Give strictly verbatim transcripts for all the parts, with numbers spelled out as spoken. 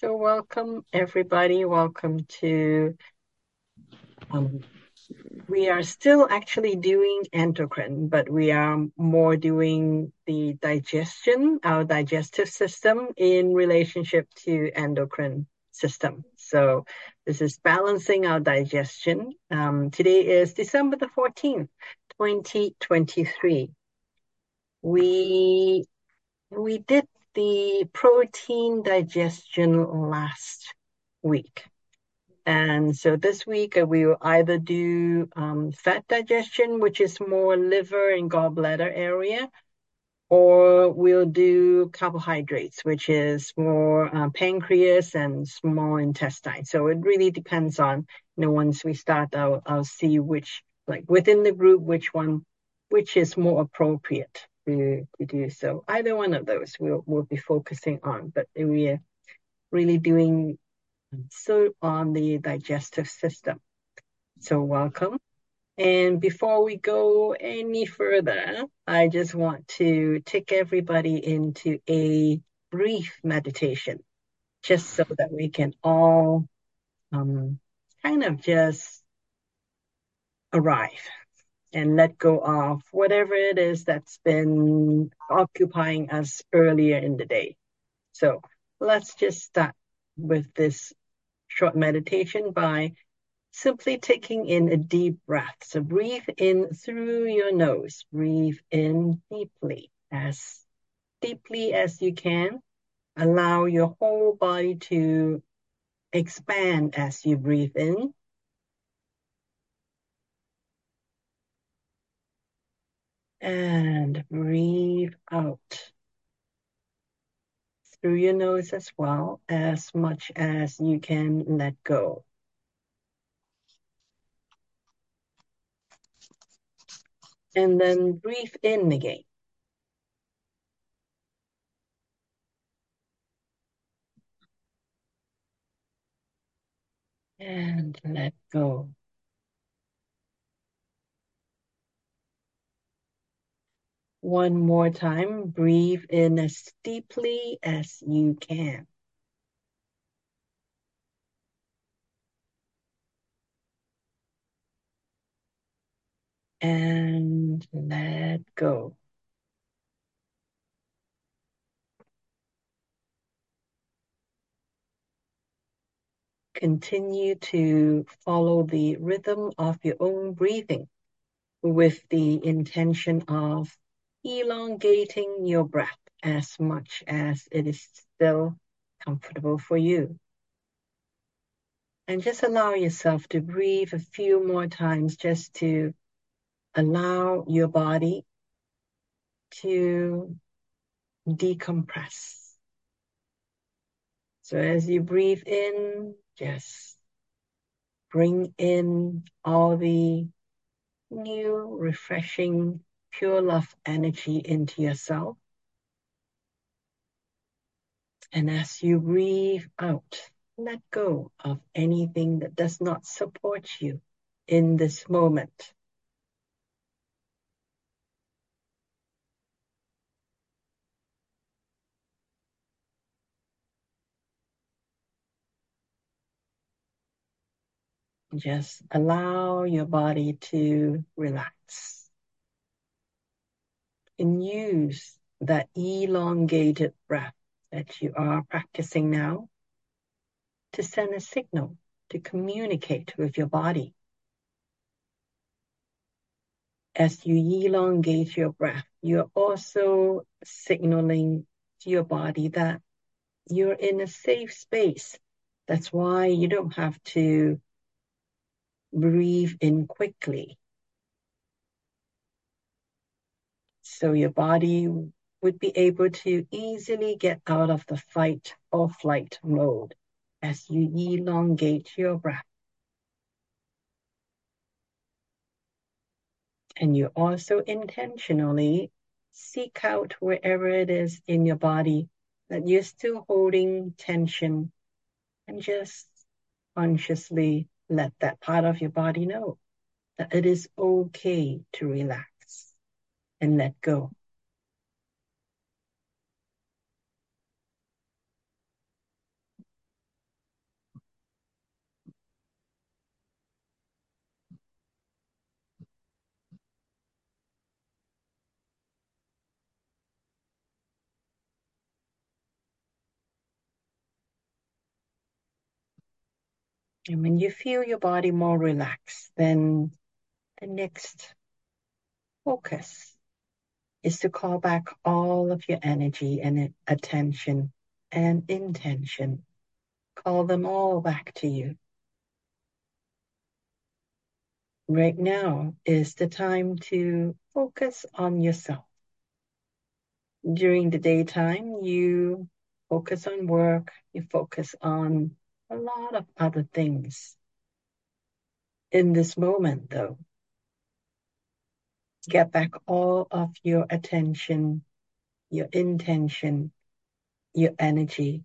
So welcome, everybody. Welcome to, um, we are still actually doing endocrine, but we are more doing the digestion, our digestive system in relationship to endocrine system. So this is balancing our digestion. Um, today is December the fourteenth, twenty twenty-three. We, we did the protein digestion last week. And so this week we will either do um, fat digestion, which is more liver and gallbladder area, or we'll do carbohydrates, which is more uh, pancreas and small intestine. So it really depends on, you know, once we start, I'll, I'll see which, like within the group, which one, which is more appropriate to, to do. So either one of those we'll, we'll be focusing on, but we're really doing so on the digestive system. So welcome. And before we go any further, I just want to take everybody into a brief meditation, just so that we can all um, kind of just arrive and let go of whatever it is that's been occupying us earlier in the day. So let's just start with this short meditation by simply taking in a deep breath. So breathe in through your nose. Breathe in deeply, as deeply as you can. Allow your whole body to expand as you breathe in. And breathe out through your nose as well, as much as you can let go. And then breathe in again. And let go. One more time, breathe in as deeply as you can. And let go. Continue to follow the rhythm of your own breathing with the intention of elongating your breath as much as it is still comfortable for you. And just allow yourself to breathe a few more times, just to allow your body to decompress. So as you breathe in, just bring in all the new, refreshing, pure love energy into yourself. And as you breathe out, let go of anything that does not support you in this moment. Just allow your body to relax and use that elongated breath that you are practicing now to send a signal to communicate with your body. As you elongate your breath, you're also signaling to your body that you're in a safe space. That's why you don't have to breathe in quickly. So your body would be able to easily get out of the fight or flight mode as you elongate your breath. And you also intentionally seek out wherever it is in your body that you're still holding tension, and just consciously let that part of your body know that it is okay to relax and let go. And when you feel your body more relaxed, then the next focus is to call back all of your energy and attention and intention. Call them all back to you. Right now is the time to focus on yourself. During the daytime, you focus on work, you focus on a lot of other things. In this moment, though, get back all of your attention, your intention, your energy.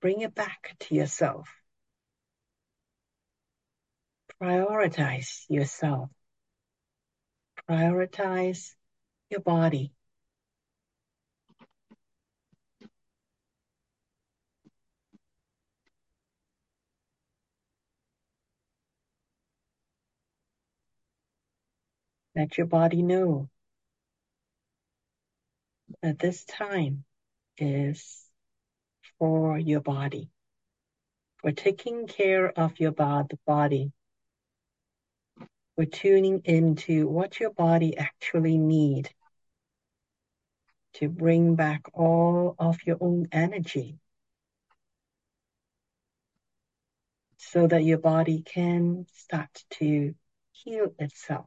Bring it back to yourself. Prioritize yourself. Prioritize your body. Let your body know that this time is for your body, for taking care of your body. We're tuning into what your body actually needs to bring back all of your own energy so that your body can start to heal itself.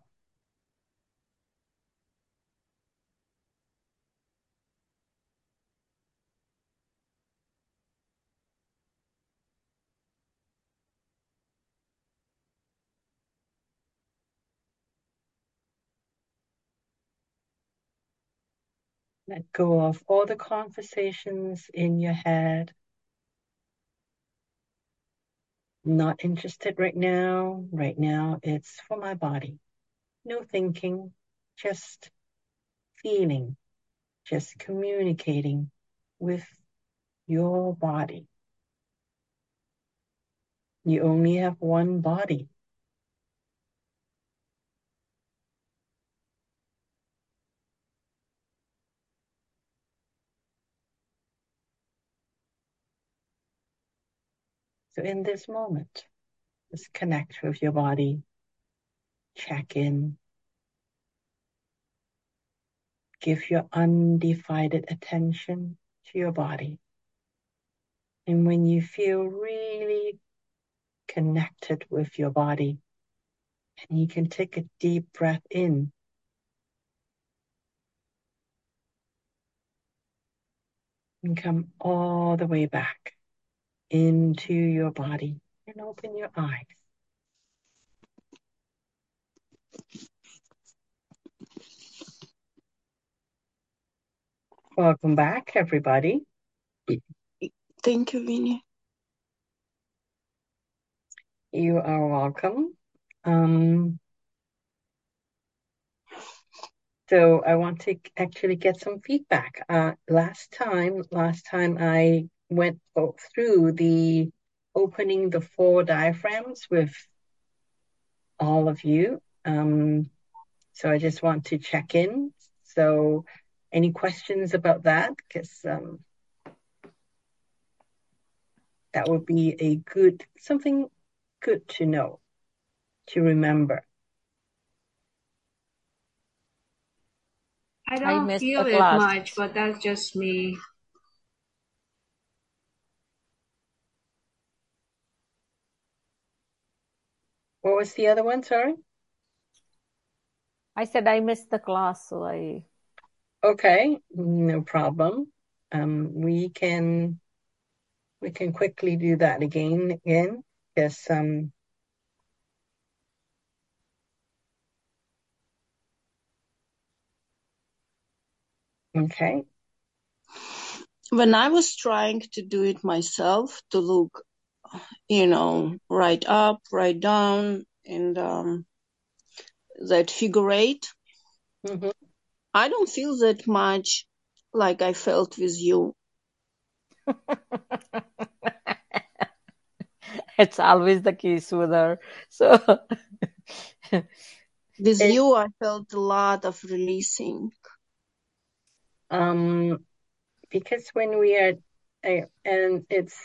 Let go of all the conversations in your head. Not interested right now. Right now, it's for my body. No thinking, just feeling, just communicating with your body. You only have one body. So in this moment, just connect with your body, check in, give your undivided attention to your body. And when you feel really connected with your body, and you can take a deep breath in, and come all the way back into your body and open your eyes. Welcome back, everybody. Thank you, Vinnie. You are welcome. Um, so I want to actually get some feedback. Uh, last time, last time I went through the opening the four diaphragms with all of you. Um, so I just want to check in. So any questions about that? Because um, that would be a good, something good to know, to remember. I don't I feel it much, but that's just me. What was the other one? Sorry. I said I missed the class. So I... Okay, no problem. Um, we can we can quickly do that again again. Yes. Um. Okay. When I was trying to do it myself, to look, you know, right up, right down, and um, that figure eight. Mm-hmm. I don't feel that much like I felt with you. It's always the case with her. So with it, you, I felt a lot of releasing. Um, because when we are, I, and it's.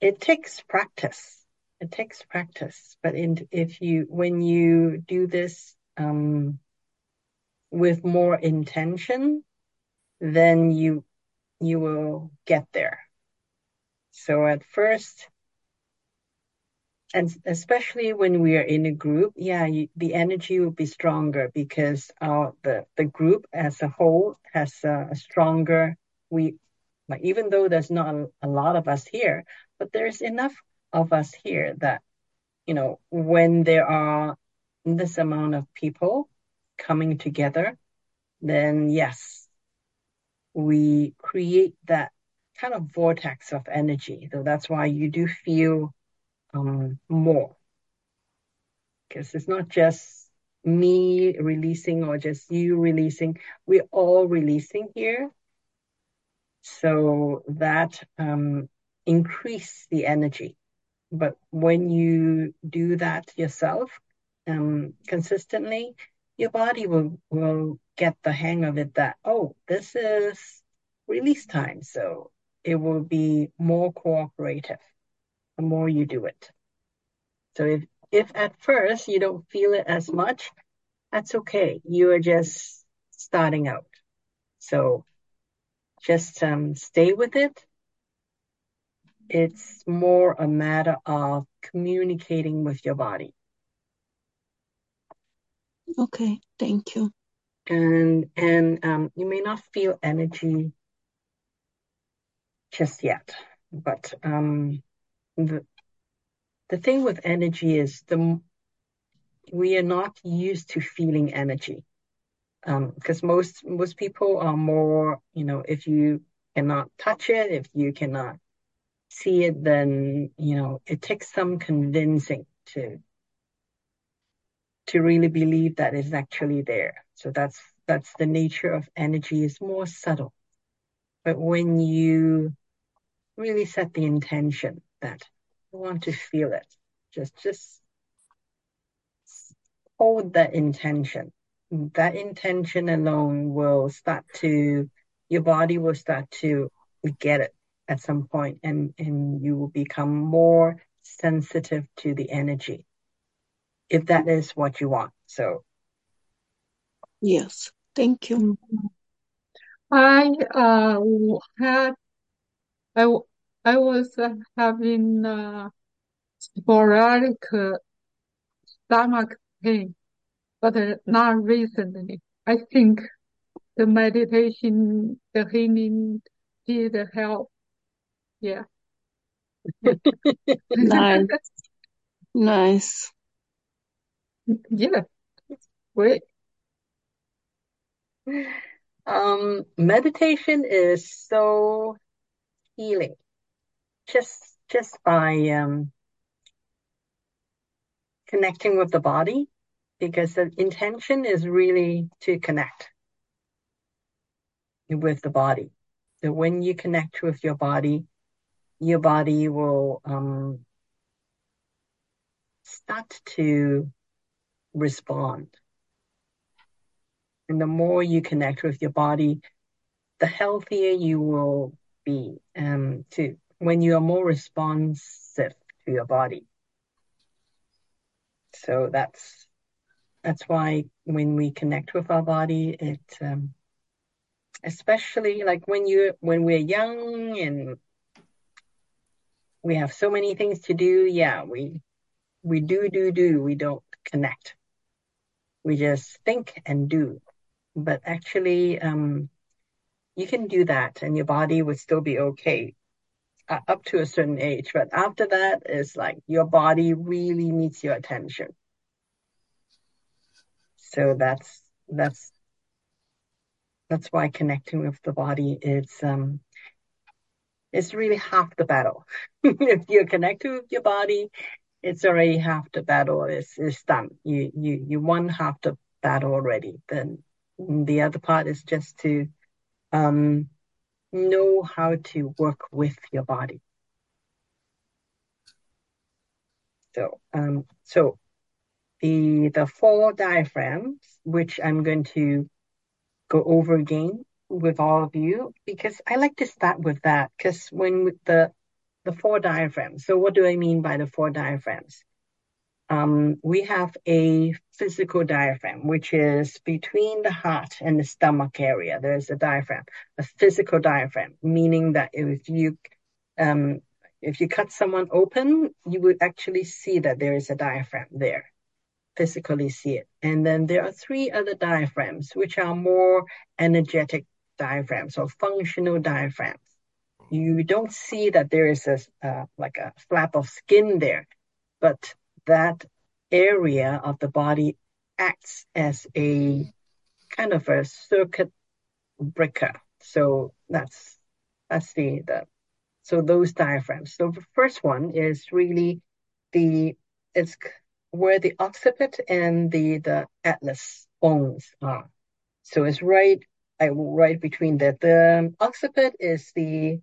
it takes practice. It takes practice. But in, if you, when you do this um, with more intention, then you you will get there. So at first, and especially when we are in a group, yeah, you, the energy will be stronger because our the, the group as a whole has a, a stronger, we, like, even though there's not a, a lot of us here, but there's enough of us here that, you know, when there are this amount of people coming together, then yes, we create that kind of vortex of energy. So that's why you do feel Um, more, because it's not just me releasing or just you releasing, we're all releasing here, so that um, increase the energy. But when you do that yourself um, consistently, your body will, will get the hang of it that, oh, this is release time, so it will be more cooperative the more you do it. So if, if at first you don't feel it as much, that's okay. You are just starting out. So just um, stay with it. It's more a matter of communicating with your body. Okay, thank you. And, and um, you may not feel energy just yet, but um, The, the thing with energy is the we are not used to feeling energy, because um, most most people are more, you know, if you cannot touch it, if you cannot see it, then, you know, it takes some convincing to to really believe that it's actually there. So that's that's the nature of energy, is more subtle. But when you really set the intention that you want to feel it, just just hold that intention. That intention alone will start to, your body will start to get it at some point, and, and you will become more sensitive to the energy, if that is what you want. So yes, thank you. I uh had I I was uh, having uh, sporadic uh, stomach pain, but uh, not recently. I think the meditation, the healing did help. Yeah. Nice. Nice. Yeah. Great. Um, meditation is so healing. Just just by um, connecting with the body, because the intention is really to connect with the body. So when you connect with your body, your body will um, start to respond. And the more you connect with your body, the healthier you will be um, too. When you are more responsive to your body. So that's that's why when we connect with our body, it um, especially like when you when we're young and we have so many things to do, yeah, we we do do do we don't connect. We just think and do. But actually um, you can do that and your body would still be okay. Up to a certain age, but after that, it's like your body really needs your attention. So that's that's that's why connecting with the body is um it's really half the battle. If you're connected with your body, it's already half the battle. It's it's done. You you you won half the battle already. Then the other part is just to um. know how to work with your body. So, um, so the the four diaphragms, which I'm going to go over again with all of you, because I like to start with that. Because when the the four diaphragms. So what do I mean by the four diaphragms? Um, we have a physical diaphragm, which is between the heart and the stomach area. There's a diaphragm, a physical diaphragm, meaning that if you um, if you cut someone open, you would actually see that there is a diaphragm there, physically see it. And then there are three other diaphragms, which are more energetic diaphragms or functional diaphragms. You don't see that there is a uh, like a flap of skin there, but that area of the body acts as a kind of a circuit breaker. So that's that's the, the so those diaphragms. So the first one is really the it's where the occiput and the the atlas bones are. So it's right I right between that. The occiput is the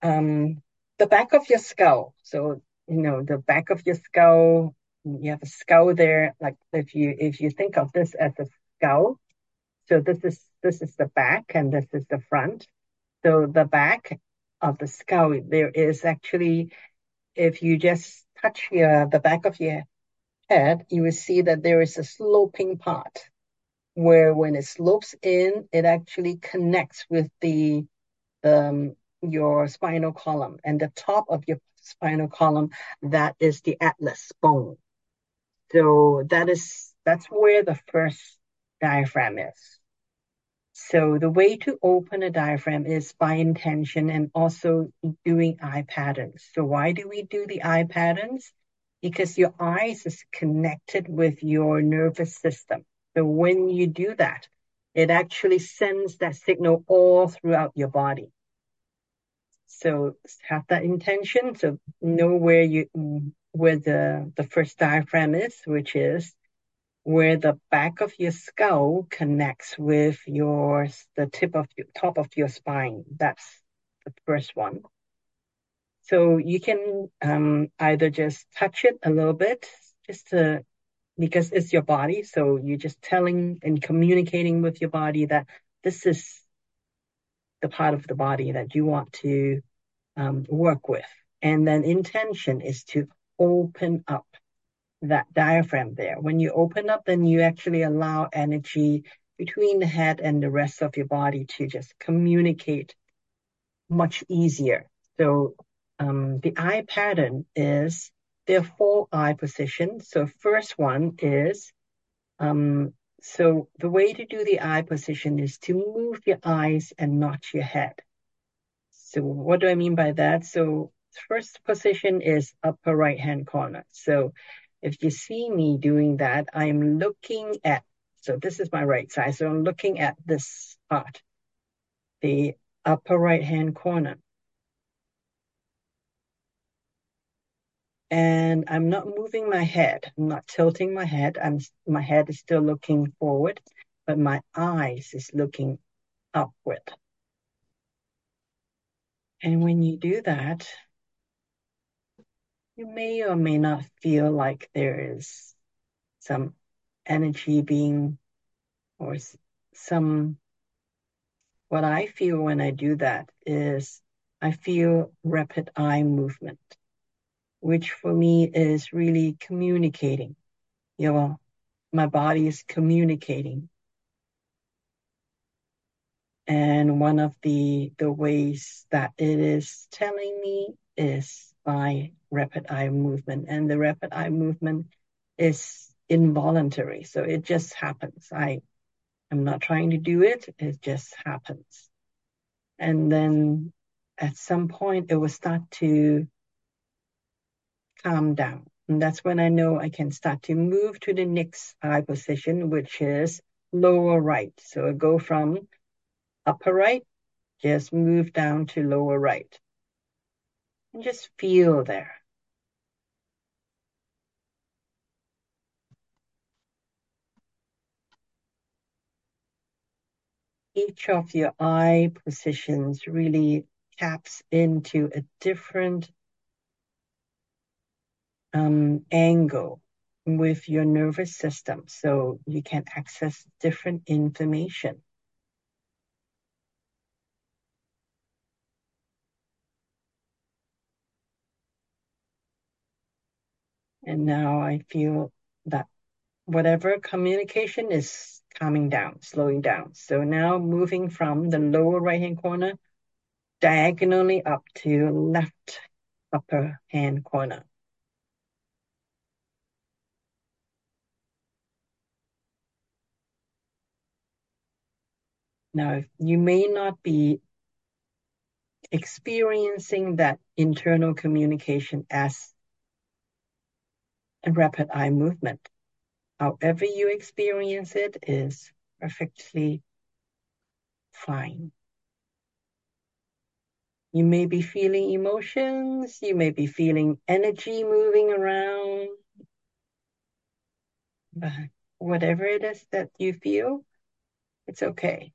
um the back of your skull. So you know, the back of your skull, you have a skull there. Like if you if you think of this as a skull, so this is this is the back and this is the front. So the back of the skull, there is actually, if you just touch your the back of your head, you will see that there is a sloping part where when it slopes in, it actually connects with the um your spinal column, and the top of your spinal column, that is the atlas bone. So that is that's where the first diaphragm is. So the way to open a diaphragm is by intention and also doing eye patterns. So why do we do the eye patterns? Because your eyes is connected with your nervous system. So when you do that, it actually sends that signal all throughout your body. So have that intention. So know where you where the, the first diaphragm is, which is where the back of your skull connects with your the tip of your top of your spine. That's the first one. So you can um, either just touch it a little bit, just to because it's your body. So you're just telling and communicating with your body that this is the part of the body that you want to um, work with. And then intention is to open up that diaphragm there. When you open up, then you actually allow energy between the head and the rest of your body to just communicate much easier. So um, the eye pattern is, there are four eye positions. So first one is, um, so the way to do the eye position is to move your eyes and not your head. So what do I mean by that? So first position is upper right hand corner. So if you see me doing that, I'm looking at, so this is my right side. So I'm looking at this part, the upper right hand corner. And I'm not moving my head, I'm not tilting my head. I'm my head is still looking forward, but my eyes is looking upward. And when you do that, you may or may not feel like there is some energy being, or some, what I feel when I do that is I feel rapid eye movement, which for me is really communicating. You know, my body is communicating. And one of the, the ways that it is telling me is by rapid eye movement. And the rapid eye movement is involuntary. So it just happens. I am not trying to do it. It just happens. And then at some point it will start to calm down. And that's when I know I can start to move to the next eye position, which is lower right. So I go from upper right, just move down to lower right. And just feel there. Each of your eye positions really taps into a different Um, angle with your nervous system, so you can access different information. And now I feel that whatever communication is calming down, slowing down. So now moving from the lower right-hand corner diagonally up to left upper hand corner. Now, you may not be experiencing that internal communication as a rapid eye movement. However you experience it is perfectly fine. You may be feeling emotions, you may be feeling energy moving around, but whatever it is that you feel, it's okay.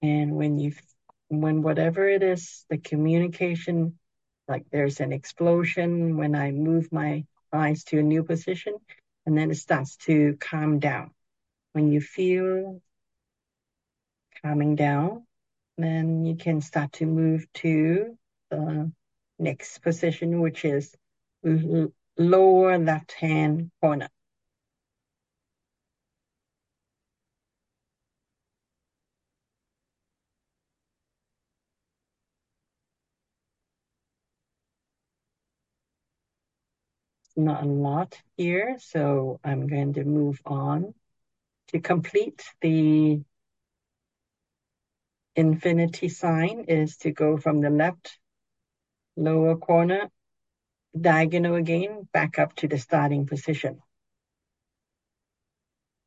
And when you, when whatever it is, the communication, like there's an explosion when I move my eyes to a new position, and then it starts to calm down. When you feel calming down, then you can start to move to the next position, which is lower left-hand corner. Not a lot here, so I'm going to move on to complete the infinity sign is to go from the left lower corner diagonal again back up to the starting position.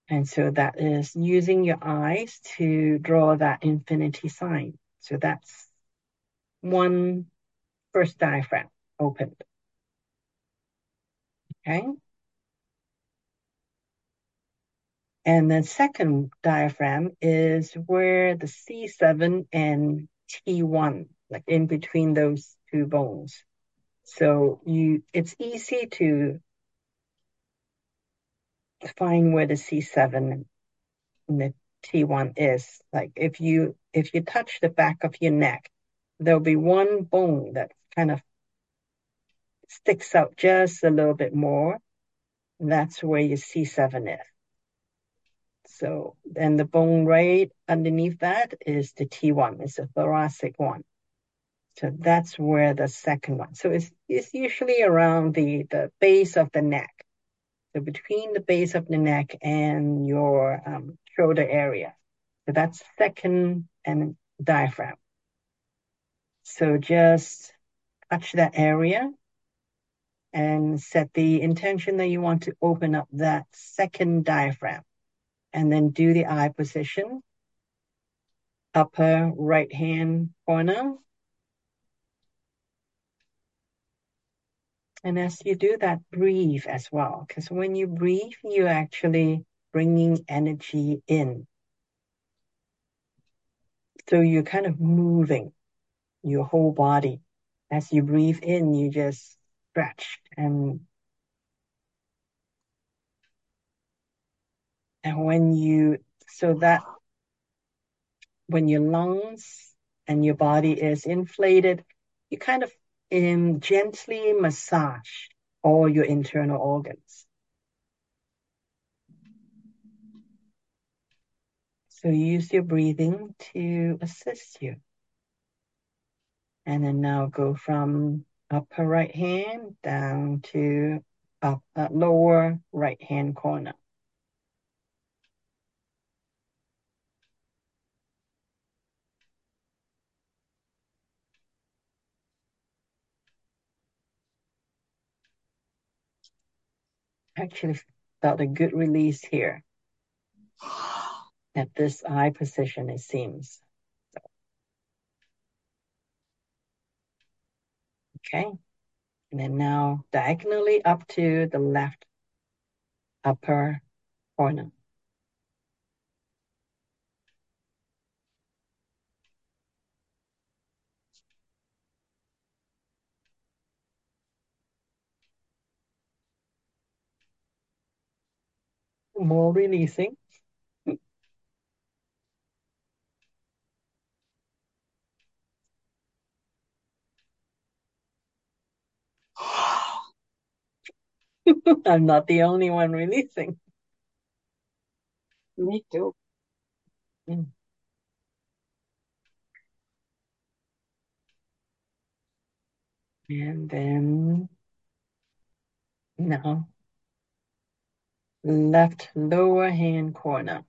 And so that is using your eyes to draw that infinity sign. So that's one first diaphragm opened. Okay. And the second diaphragm is where the C seven and T one, like in between those two bones. So you, it's easy to find where the C seven and the T one is. Like if you, if you touch the back of your neck, there'll be one bone that kind of sticks out just a little bit more. That's where your C seven is. So, and the bone right underneath that is the T one. It's a thoracic one. So that's where the second one. So it's, it's usually around the, the base of the neck. So between the base of the neck and your um, shoulder area. So that's second and diaphragm. So just touch that area and set the intention that you want to open up that second diaphragm. And then do the eye position, upper right-hand corner. And as you do that, breathe as well. Because when you breathe, you're actually bringing energy in. So you're kind of moving your whole body. As you breathe in, you just stretch and and when you so that when your lungs and your body is inflated, you kind of um, gently massage all your internal organs. So use your breathing to assist you. And then now go from upper right hand down to up, uh, lower right hand corner. Actually felt a good release here at this eye position, it seems. Okay, and then now diagonally up to the left upper corner. more releasing. I'm not the only one releasing. Me too. Mm. And then now left lower hand corner.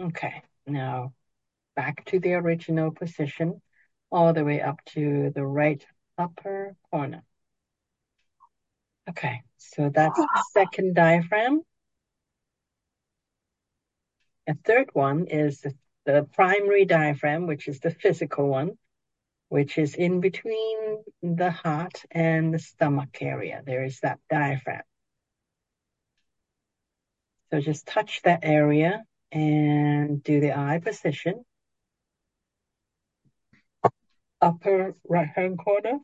Okay, now back to the original position, all the way up to the right upper corner. Okay, so that's the second diaphragm. The third one is the, the primary diaphragm, which is the physical one, which is in between the heart and the stomach area. There is that diaphragm. So just touch that area. And do the eye position, upper right hand corner,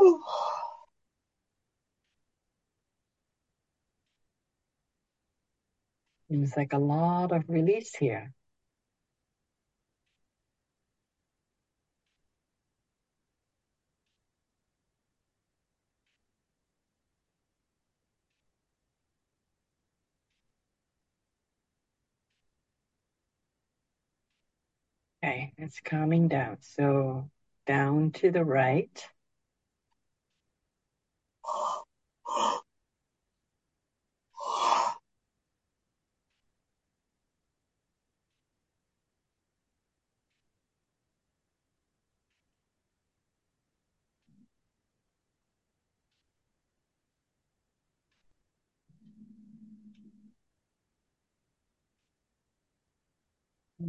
ooh. Seems like a lot of release here. Okay, it's calming down. So down to the right.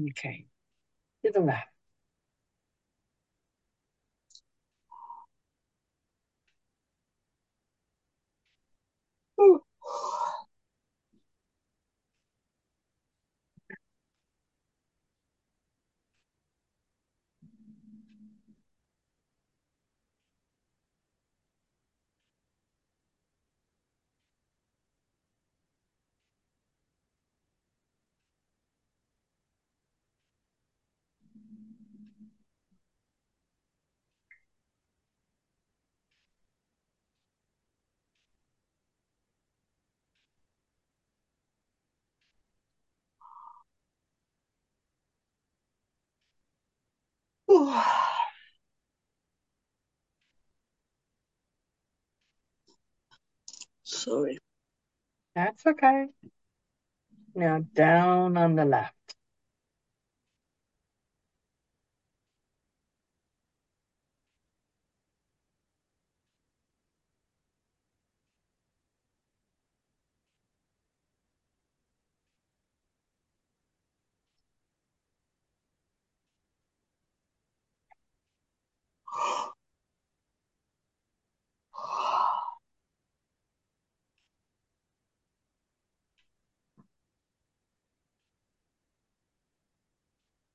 Okay. To the left. Ooh. Sorry. That's okay. Now down on the left.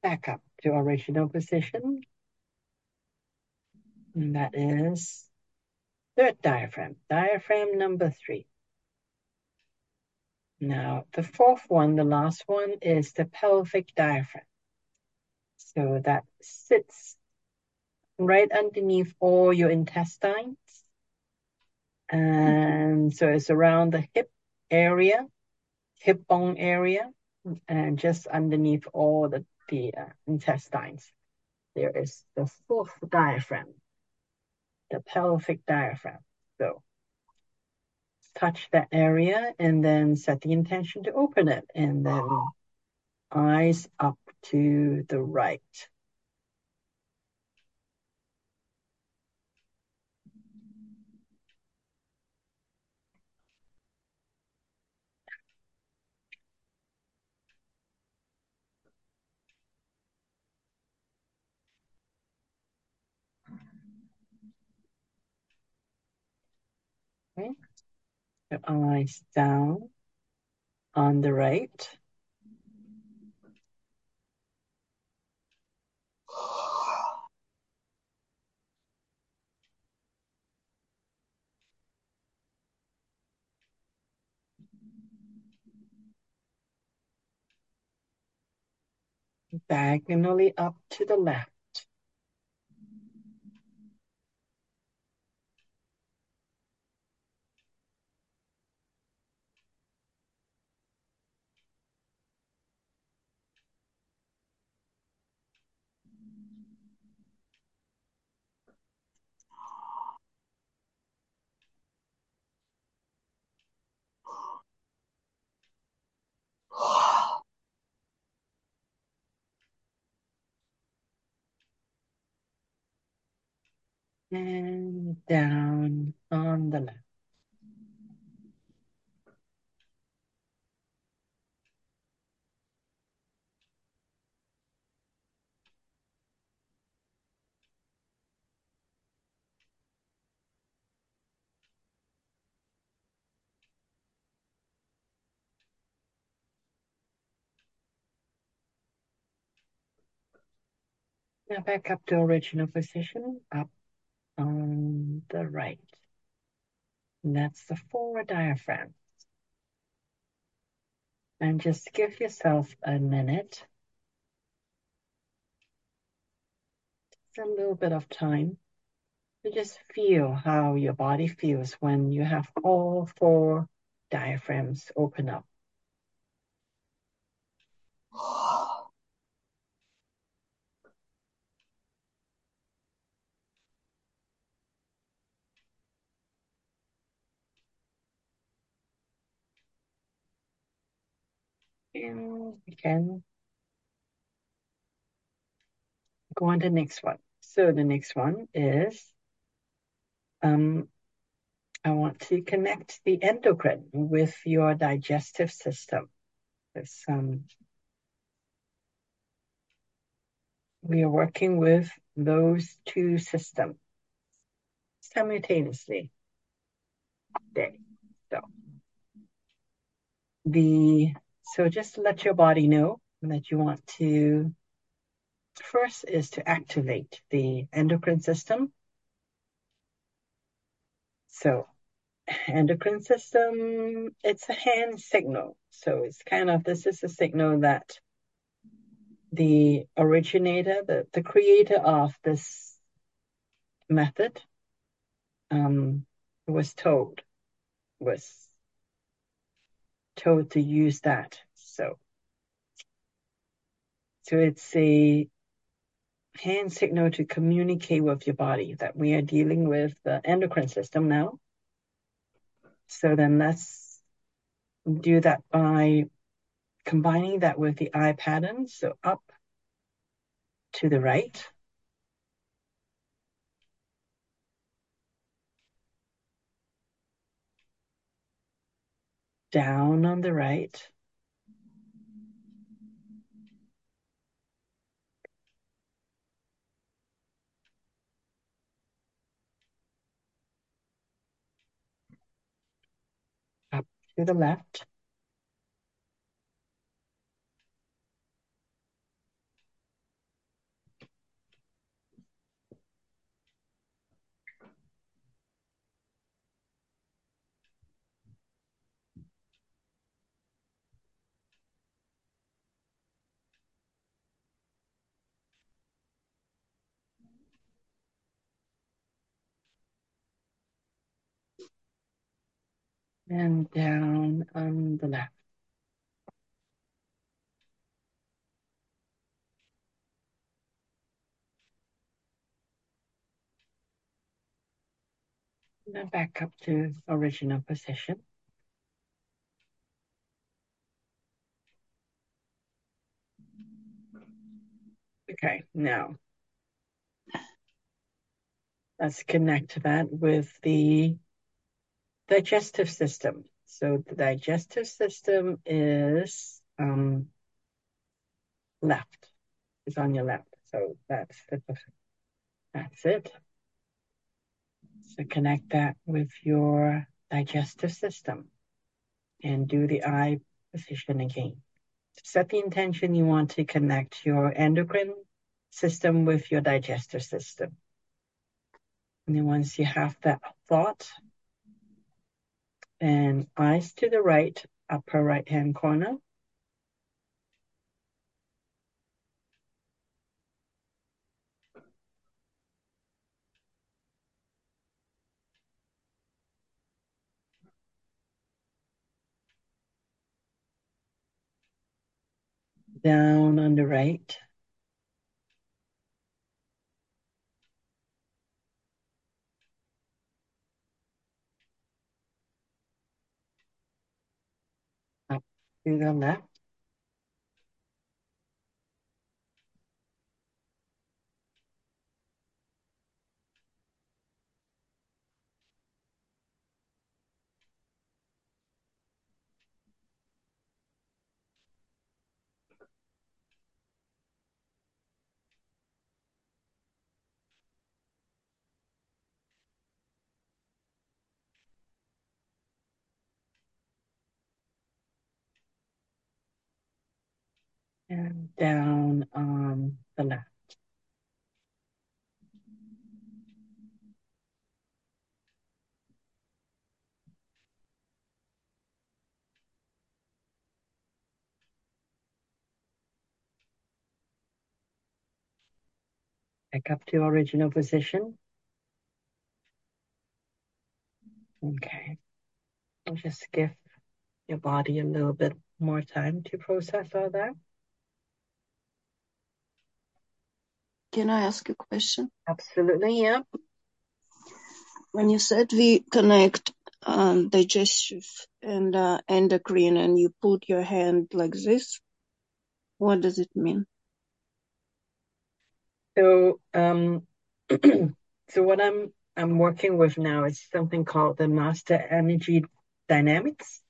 Back up to original position. And that is third diaphragm, diaphragm number three. Now, the fourth one, the last one, is the pelvic diaphragm. So that sits right underneath all your intestines. And so it's around the hip area, hip bone area, and just underneath all the the uh, intestines. There is the fourth diaphragm, the pelvic diaphragm. So touch that area and then set the intention to open it and then eyes up to the right. Okay. Your eyes down on the right. Diagonally up to the left. And down on the left. Now back up to original position, up on the right. And that's the forward diaphragm. And just give yourself a minute. Just a little bit of time to just feel how your body feels when you have all four diaphragms open up. And you can go on the next one. So the next one is, um, I want to connect the endocrine with your digestive system. It's, um, we are working with those two systems simultaneously. There. So the So just let your body know that you want to, first is to activate the endocrine system. So endocrine system, it's a hand signal. So it's kind of, this is a signal that the originator, the, the creator of this method um, was told, was told to use that. So, so it's a hand signal to communicate with your body that we are dealing with the endocrine system now. So then let's do that by combining that with the eye pattern. So up to the right. Down on the right, up to the left, and down on the left. Now back up to original position. Okay, now let's connect that with the digestive system. So the digestive system is um, left. It's on your left. So that's the, that's it. So connect that with your digestive system and do the eye position again. Set the intention you want to connect your endocrine system with your digestive system. And then once you have that thought, and eyes to the right, upper right hand corner. Down on the right. Up to the left. And down on the left. Back up to original position. Okay. I'll just give your body a little bit more time to process all that. Can I ask a question? Absolutely, yeah. When you said we connect um, digestive and uh, endocrine and you put your hand like this, what does it mean? So um, so what I'm I'm working with now is something called the master energy dynamics.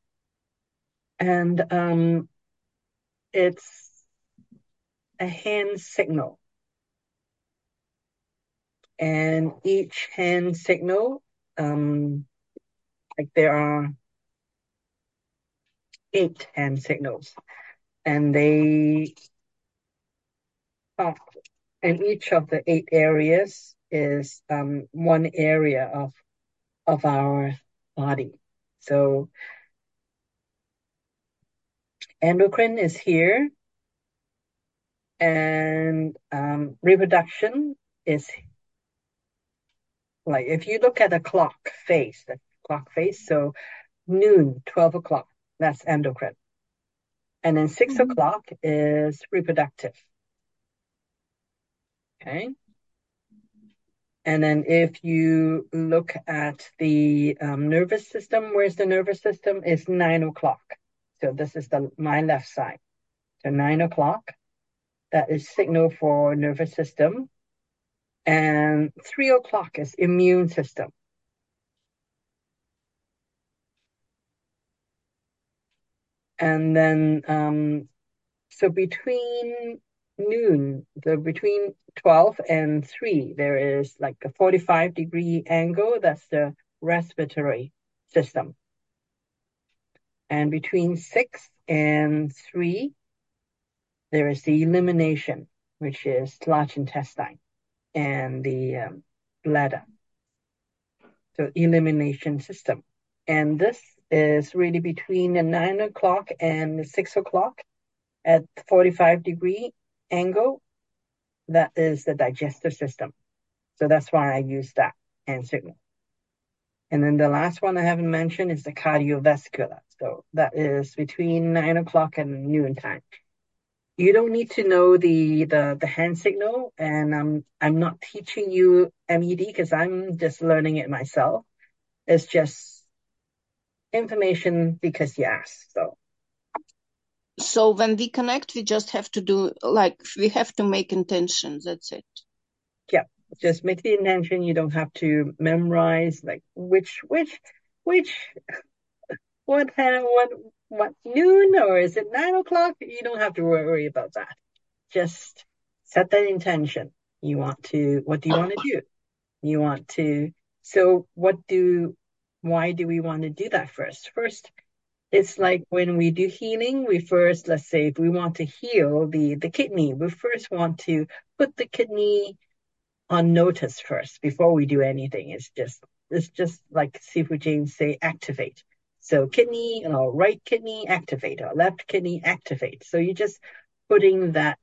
And um, it's a hand signal. And each hand signal, um, like there are eight hand signals, and they are, and each of the eight areas is um, one area of of our body. So endocrine is here, and um, reproduction is here. Like if you look at the clock face, the clock face, so noon, twelve o'clock, that's endocrine. And then six mm-hmm. o'clock is reproductive. Okay. And then if you look at the um, nervous system, where's the nervous system? It's nine o'clock. So this is the my left side. So nine o'clock, that is signal for nervous system. And three o'clock is immune system. And then, um, so between noon, the between twelve and three, there is like a forty-five degree angle. That's the respiratory system. And between six and three, there is the elimination, which is large intestine. And the um, bladder, so elimination system. And this is really between the nine o'clock and the six o'clock at forty-five degree angle. That is the digestive system. So that's why I use that hand signal. And then the last one I haven't mentioned is the cardiovascular. So that is between nine o'clock and noon time. You don't need to know the, the, the hand signal, and I'm I'm not teaching you M E D because I'm just learning it myself. It's just information because you asked. So, So when we connect, we just have to do, like, we have to make intentions. That's it. Yeah, just make the intention. You don't have to memorize, like, which, which, which, what, what, what noon, or is it nine o'clock? You don't have to worry about that. Just set that intention. You want to, what do you want to do? You want to, so what do, why do we want to do that first? First, it's like when we do healing, we first, let's say, if we want to heal the, the kidney, we first want to put the kidney on notice first before we do anything. It's just, it's just like Sifu Jin say, activate. So kidney, you know, right kidney, activate, or left kidney, activate. So you're just putting that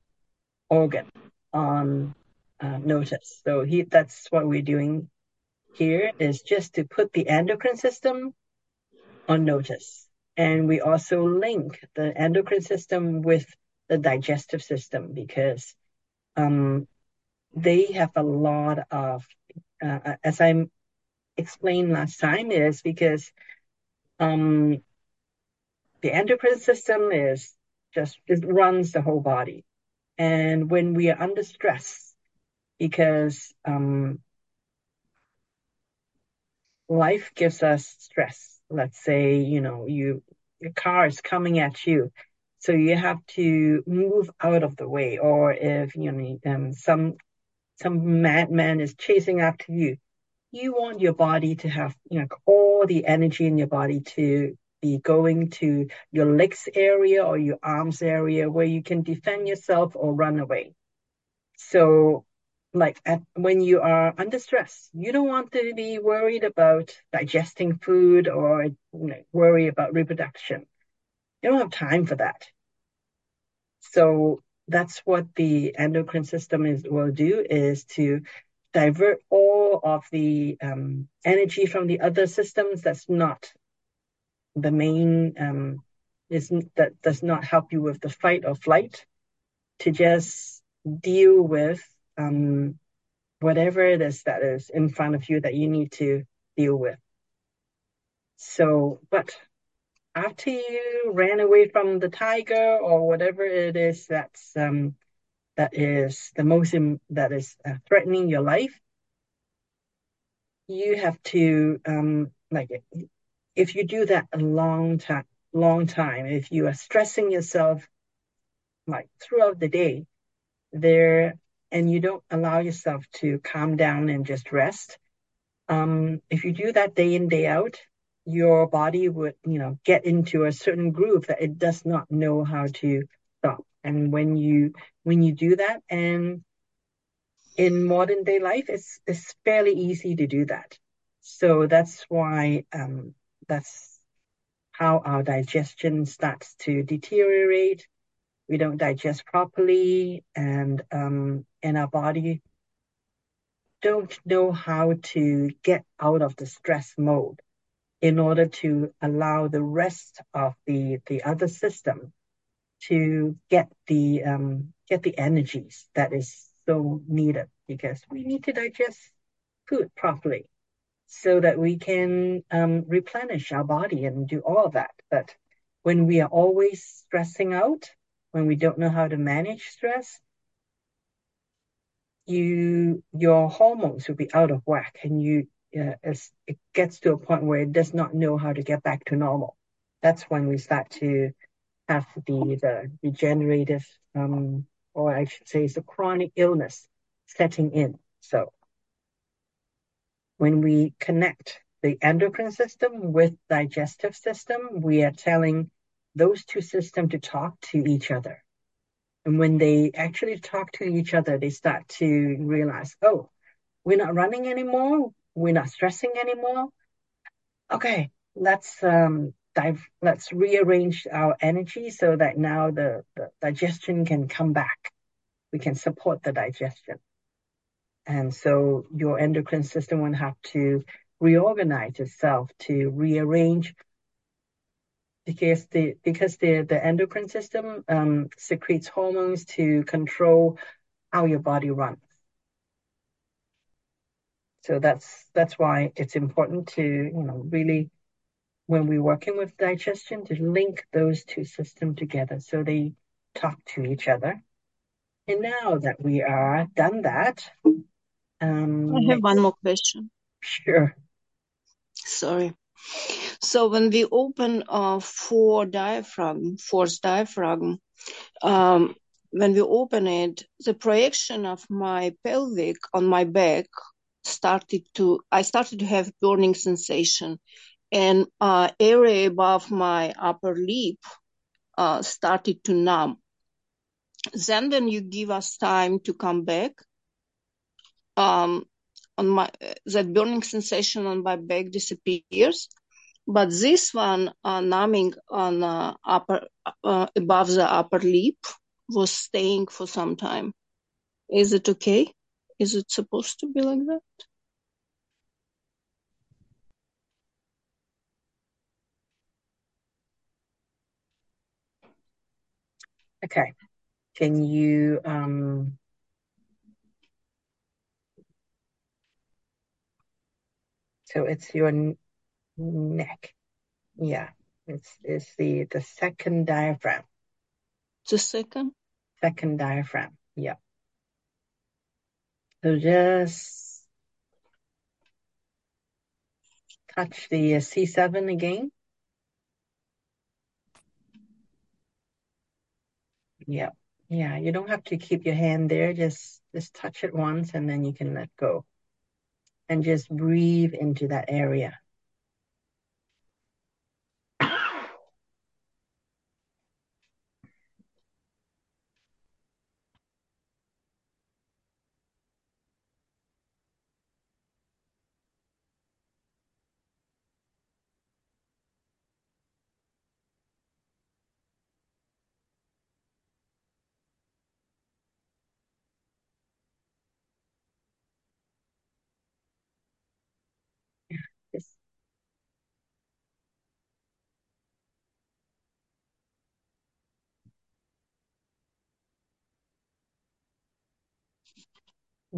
organ on uh, notice. So he, that's what we're doing here, is just to put the endocrine system on notice. And we also link the endocrine system with the digestive system, because um, they have a lot of, uh, as I explained last time, is because um, the endocrine system is just, it runs the whole body. And when we are under stress, because um, life gives us stress. Let's say, you know, you, your car is coming at you, so you have to move out of the way. Or if, you know, um, some some madman is chasing after you, you want your body to have, you know, all the energy in your body to be going to your legs area or your arms area where you can defend yourself or run away. So, like at, when you are under stress, you don't want to be worried about digesting food or, you know, worry about reproduction. You don't have time for that. So that's what the endocrine system is, will do, is to divert all of the um, energy from the other systems that's not the main, um, is, that does not help you with the fight or flight, to just deal with Um, whatever it is that is in front of you that you need to deal with. So, but after you ran away from the tiger or whatever it is that's um, that is the most im- that is uh, threatening your life, you have to um, like if you do that a long time, long time, if you are stressing yourself like throughout the day, there. And you don't allow yourself to calm down and just rest. Um, if you do that day in, day out, your body would, you know, get into a certain groove that it does not know how to stop. And when you when you do that, and in modern day life, it's it's fairly easy to do that. So that's why um, that's how our digestion starts to deteriorate. We don't digest properly, and um, and our body don't know how to get out of the stress mode in order to allow the rest of the, the other system to get the um, get the energies that is so needed, because we need to digest food properly so that we can um, replenish our body and do all of that. But when we are always stressing out, when we don't know how to manage stress, you your hormones will be out of whack, and you uh, as it gets to a point where it does not know how to get back to normal. That's when we start to have the, the degenerative, um, or I should say, it's a chronic illness setting in. So when we connect the endocrine system with digestive system, we are telling those two systems to talk to each other. And when they actually talk to each other, they start to realize, oh, we're not running anymore. We're not stressing anymore. Okay, let's um, dive, let's rearrange our energy so that now the, the digestion can come back. We can support the digestion. And so your endocrine system will have to reorganize itself to rearrange, because the because the, the endocrine system um, secretes hormones to control how your body runs. So that's that's why it's important to, you know, really when we're working with digestion, to link those two systems together so they talk to each other. And now that we are done that, um, I have one more question. Sure. Sorry. So when we open uh, for diaphragm, fourth diaphragm, um, when we open it, the projection of my pelvic on my back started to, I started to have burning sensation, and uh, area above my upper lip uh, started to numb. Then when you give us time to come back, um, on my that burning sensation on my back disappears, but this one uh, numbing on uh, upper uh, above the upper lip was staying for some time. Is it okay? Is it supposed to be like that? Okay. Can you um, so it's your n- neck. Yeah. It's it's the, the second diaphragm. The second? Second diaphragm, yeah. So just touch the C seven again. Yeah. Yeah, you don't have to keep your hand there. Just just touch it once, and then you can let go. And just breathe into that area.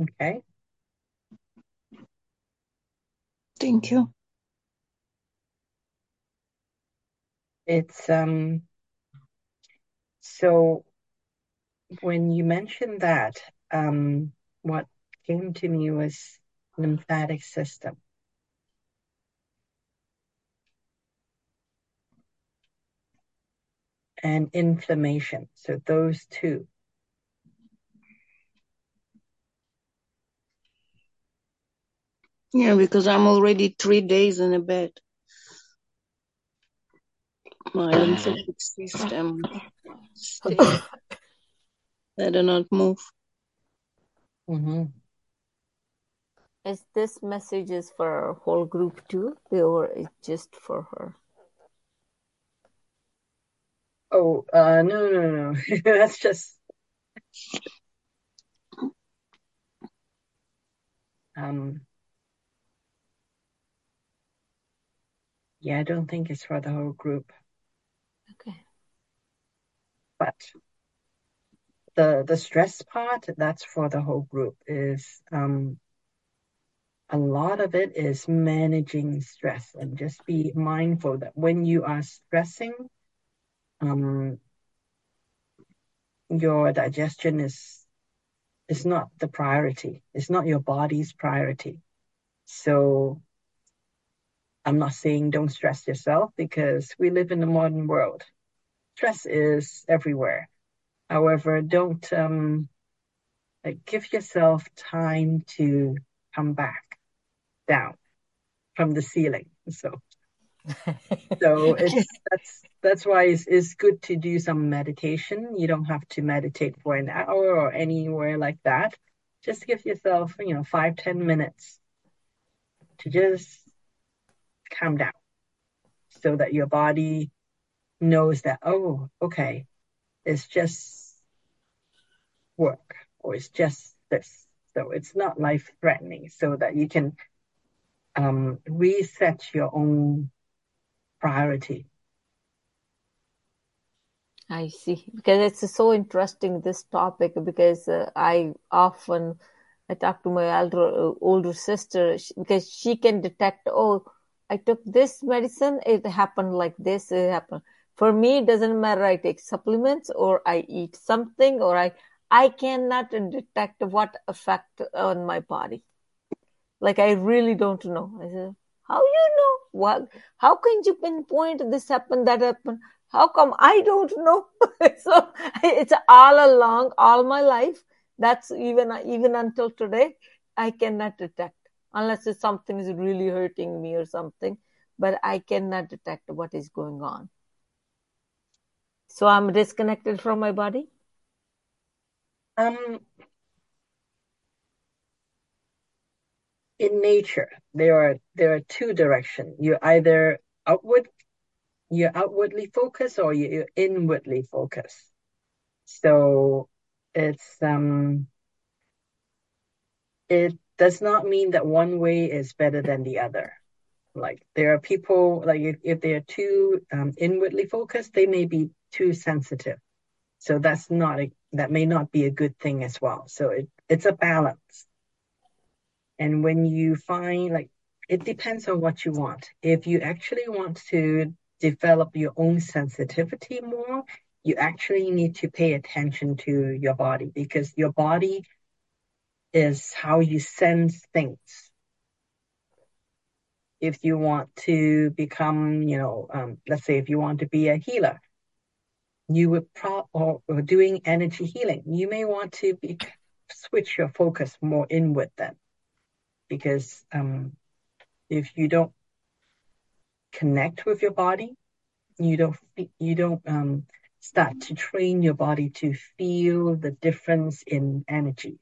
Okay. Thank you. It's um so when you mentioned that, um what came to me was lymphatic system. And inflammation. So those two. Yeah, because I'm already three days in a bed. My lymphatic system stays. I do not move. Mm-hmm. Is this message is for our whole group too, or is just for her? Oh, uh, no, no, no. That's just... Um... Yeah, I don't think it's for the whole group. Okay. But the the stress part, that's for the whole group. Is um, a lot of it is managing stress, and just be mindful that when you are stressing, um, your digestion is is not the priority. It's not your body's priority. So. I'm not saying don't stress yourself, because we live in the modern world. Stress is everywhere. However, don't um, like give yourself time to come back down from the ceiling. So, so it's, that's that's why it's, it's good to do some meditation. You don't have to meditate for an hour or anywhere like that. Just give yourself, you know, five, ten minutes to just calm down, so that your body knows that, oh, okay, it's just work, or it's just this. So it's not life-threatening, so that you can um, reset your own priority. I see. Because it's so interesting, this topic, because uh, I often, I talk to my older, older sister, because she can detect, oh, I took this medicine, it happened like this, it happened. For me, it doesn't matter. I take supplements or I eat something or I, I cannot detect what effect on my body. Like, I really don't know. I said, how you know? What? How can you pinpoint this happened, that happened? How come I don't know? So it's all along, all my life. That's even, even until today, I cannot detect. Unless it's something is really hurting me or something, but I cannot detect what is going on. So I'm disconnected from my body? Um, in nature, there are there are two directions. You're either outward, you're outwardly focused, or you're inwardly focused. So it's um, it. does not mean that one way is better than the other. Like, there are people, like if, if they are too um, inwardly focused, they may be too sensitive. So that's not, a, that may not be a good thing as well. So it, it's a balance. And when you find, like, it depends on what you want. If you actually want to develop your own sensitivity more, you actually need to pay attention to your body, because your body is how you sense things. If you want to become, you know, um, let's say if you want to be a healer, you would pro- or, or doing energy healing, you may want to be, switch your focus more inward then, because um, if you don't connect with your body, you don't you don't um, start to train your body to feel the difference in energy.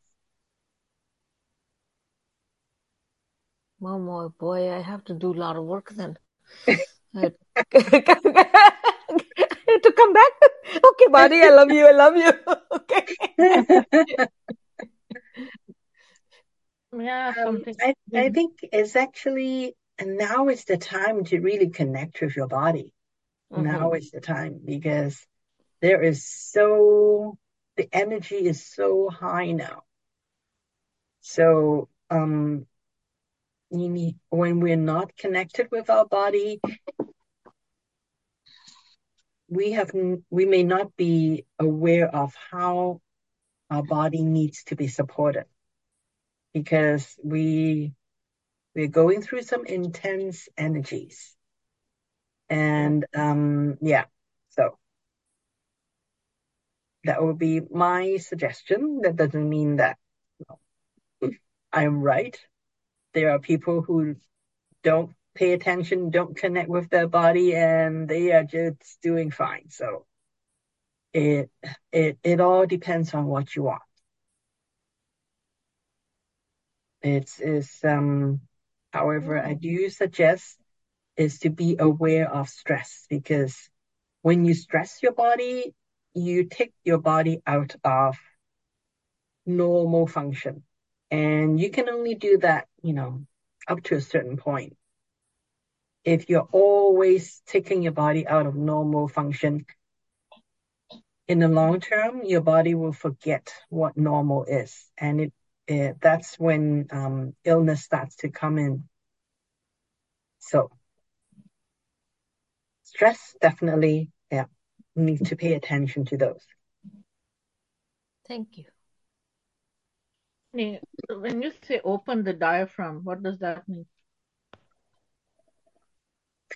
Mom, oh boy, I have to do a lot of work then. I have to come back. Okay, buddy, I love you. I love you. Okay. Yeah, um, I, I think it's actually, and now is the time to really connect with your body. Mm-hmm. Now is the time, because there is so, the energy is so high now. So, um, You need, when we're not connected with our body, we have we may not be aware of how our body needs to be supported, because we we're going through some intense energies, and um, yeah, so that would be my suggestion. That doesn't mean that no, I'm right. There are people who don't pay attention, don't connect with their body, and they are just doing fine. So it it it all depends on what you want. It's is um. However, I do suggest is to be aware of stress, because when you stress your body, you take your body out of normal function. And you can only do that, you know, up to a certain point. If you're always taking your body out of normal function, in the long term, your body will forget what normal is. And it, it that's when um, illness starts to come in. So stress, definitely, yeah, need to pay attention to those. Thank you. When you say open the diaphragm, what does that mean?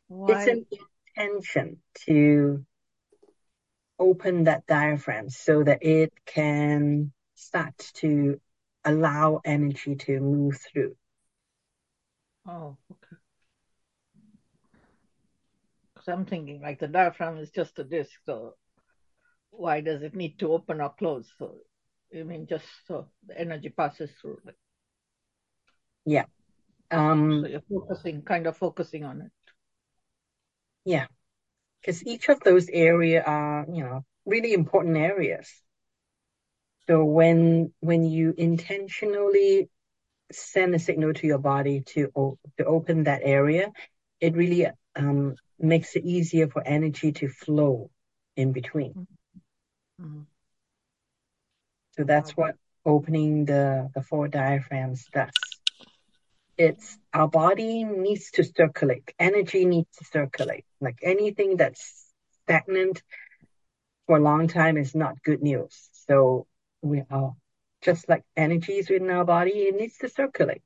Why? It's an intention to open that diaphragm so that it can start to allow energy to move through. Oh, okay. Because I'm thinking, like, the diaphragm is just a disc, so why does it need to open or close? So I mean, just so the energy passes through. Yeah. Um, so you're focusing, kind of focusing on it. Yeah. Because each of those areas are, you know, really important areas. So when when you intentionally send a signal to your body to, to open that area, it really um, makes it easier for energy to flow in between. Mm-hmm. So that's what opening the, the four diaphragms does. It's our body needs to circulate. Energy needs to circulate. Like anything that's stagnant for a long time is not good news. So we are just like energies within our body, it needs to circulate.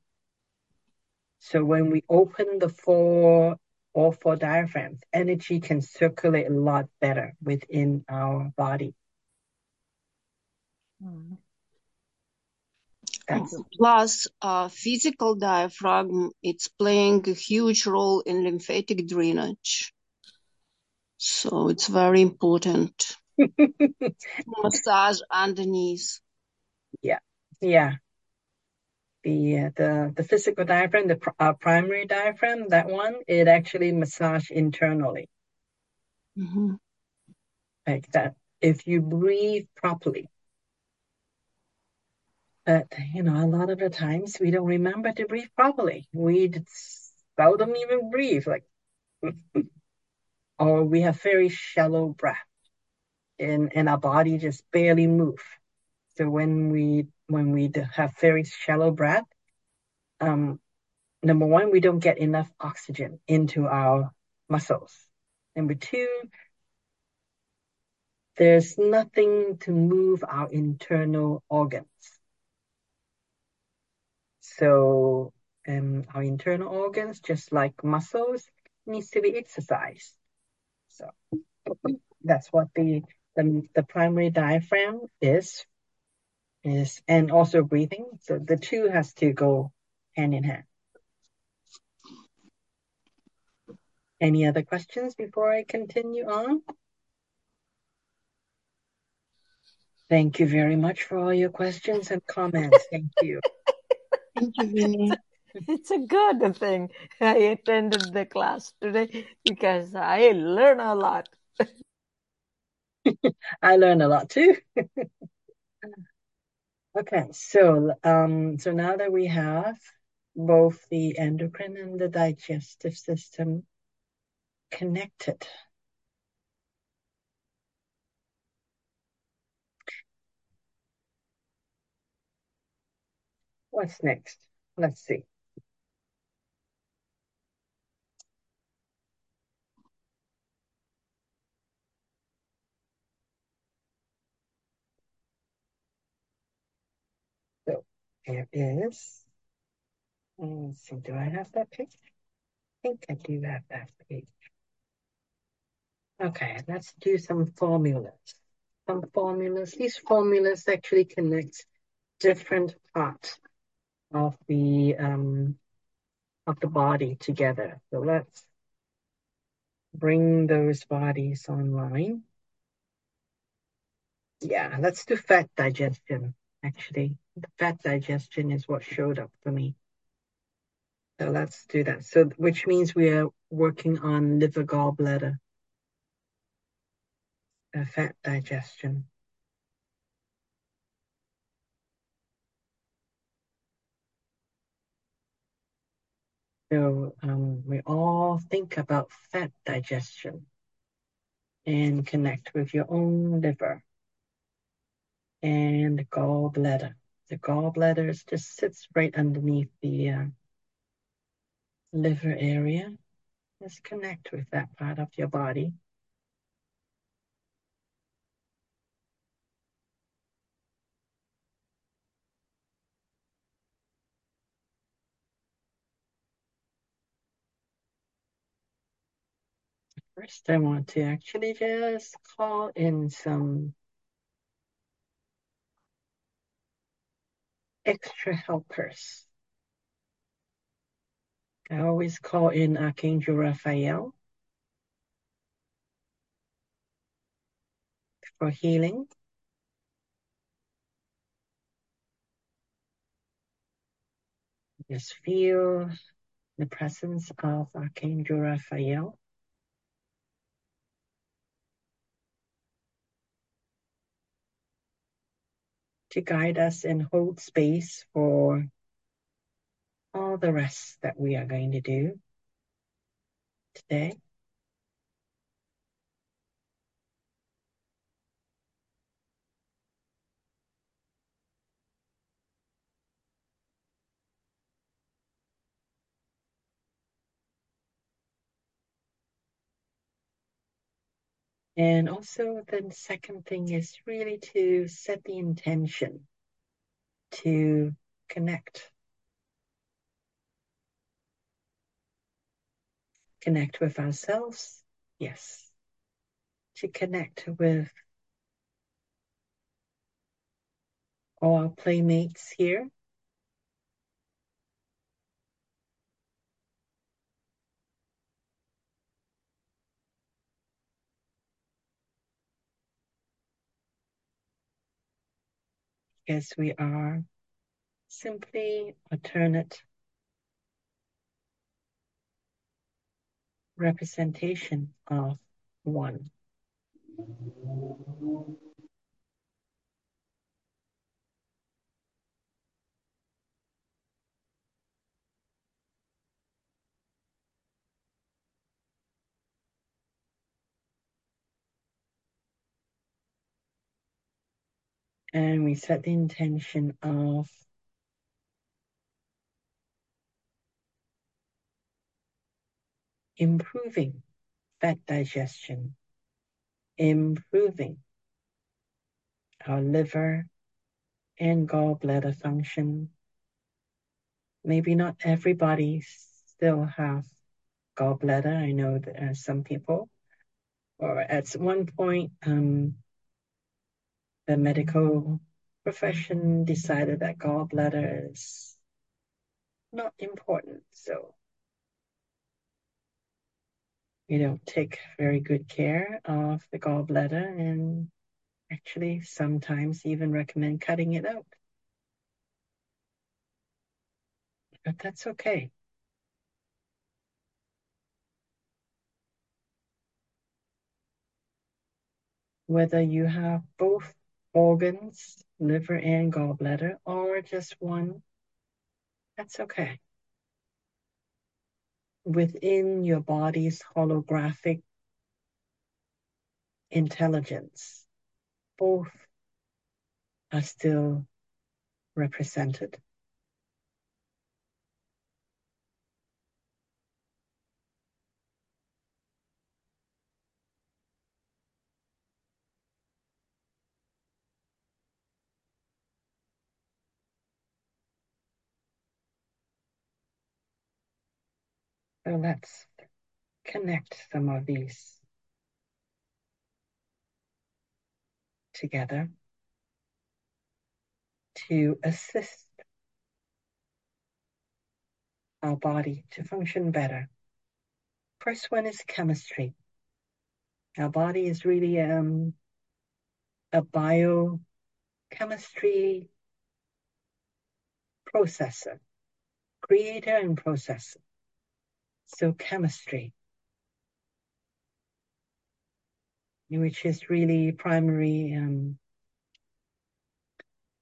So when we open the four all four diaphragms, energy can circulate a lot better within our body. Mm. That's... Plus, uh, physical diaphragm, it's playing a huge role in lymphatic drainage. So it's very important. Massage underneath. Yeah, yeah. The, uh, the the physical diaphragm, the pr- our primary diaphragm, that one, it actually massage internally. Mm-hmm. Like that. If you breathe properly. But, you know, a lot of the times we don't remember to breathe properly. We seldom even breathe. like, Or we have very shallow breath and, and our body just barely move. So when we when we have very shallow breath, um, number one, we don't get enough oxygen into our muscles. Number two, there's nothing to move our internal organs. So um, our internal organs, just like muscles, needs to be exercised. So that's what the the, the primary diaphragm is. Yes, and also breathing. So the two has to go hand in hand. Any other questions before I continue on? Thank you very much for all your questions and comments. Thank you. Thank you, Vinnie. It's a good thing I attended the class today because I learn a lot. I learn a lot too. Okay, so um, so now that we have both the endocrine and the digestive system connected, what's next? Let's see. There is, let's see, do I have that page? I think I do have that page. Okay, let's do some formulas. Some formulas, these formulas actually connect different parts of the, um, of the body together. So let's bring those bodies online. Yeah, let's do fat digestion, actually. The fat digestion is what showed up for me. So let's do that. So, which means we are working on liver, gallbladder, uh, fat digestion. So um, we all think about fat digestion and connect with your own liver and gallbladder. The gallbladder just sits right underneath the uh, liver area. Just connect with that part of your body. First, I want to actually just call in some extra helpers. I always call in Archangel Raphael for healing. Just feel the presence of Archangel Raphael. To guide us and hold space for all the rest that we are going to do today. And also the second thing is really to set the intention to connect. Connect with ourselves, yes. To connect with all our playmates here. Yes, we are simply alternate representation of one. And we set the intention of improving fat digestion, improving our liver and gallbladder function. Maybe not everybody still have gallbladder. I know that uh, some people, or at one point, um, the medical profession decided that gallbladder is not important, so we don't take very good care of the gallbladder, and actually sometimes even recommend cutting it out. But that's okay. Whether you have both organs, liver and gallbladder, or just one, that's okay. Within your body's holographic intelligence, both are still represented. So let's connect some of these together to assist our body to function better. First one is chemistry. Our body is really um, a biochemistry processor, creator and processor. So chemistry, which is really primary um,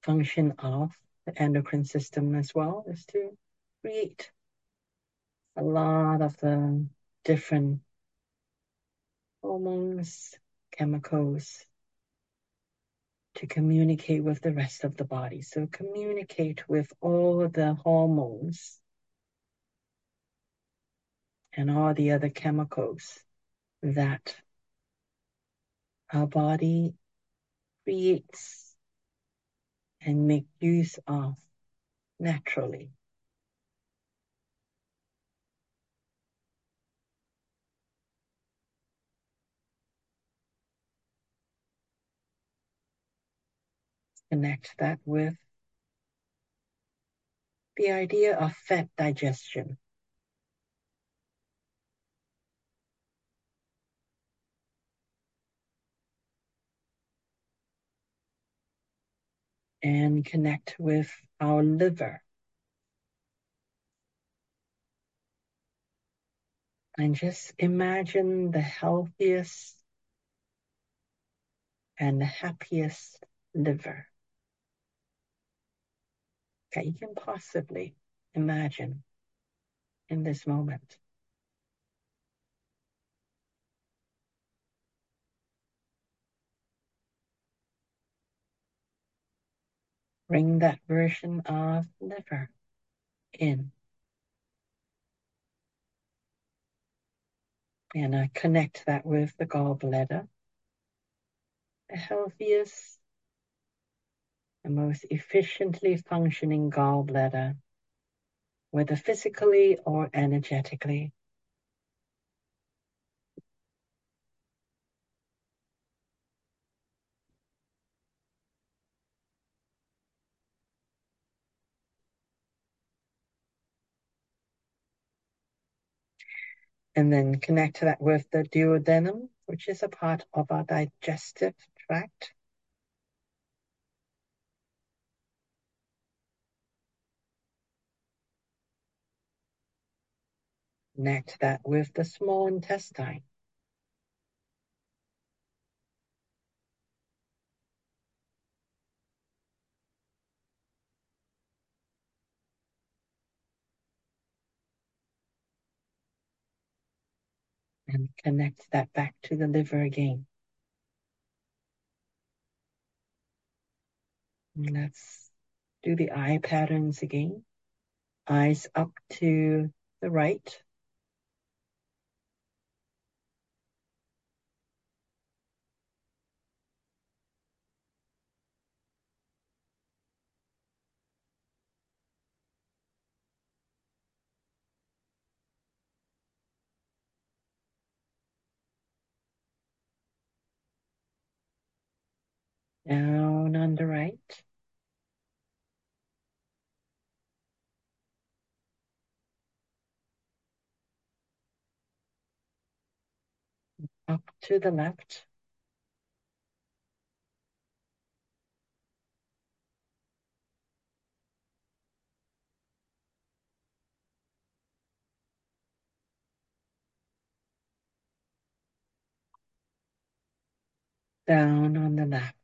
function of the endocrine system as well, is to create a lot of the different hormones, chemicals, to communicate with the rest of the body. So communicate with all the hormones and all the other chemicals that our body creates and make use of naturally. Connect that with the idea of fat digestion. And connect with our liver. And just imagine the healthiest and the happiest liver that you can possibly imagine in this moment. Bring that version of liver in. And I connect that with the gallbladder the healthiest, the most efficiently functioning gallbladder, whether physically or energetically. And then connect that with the duodenum, which is a part of our digestive tract. Connect that with the small intestine. And connect that back to the liver again. And let's do the eye patterns again. Eyes up to the right. Down on the right. Up to the left. Down on the left.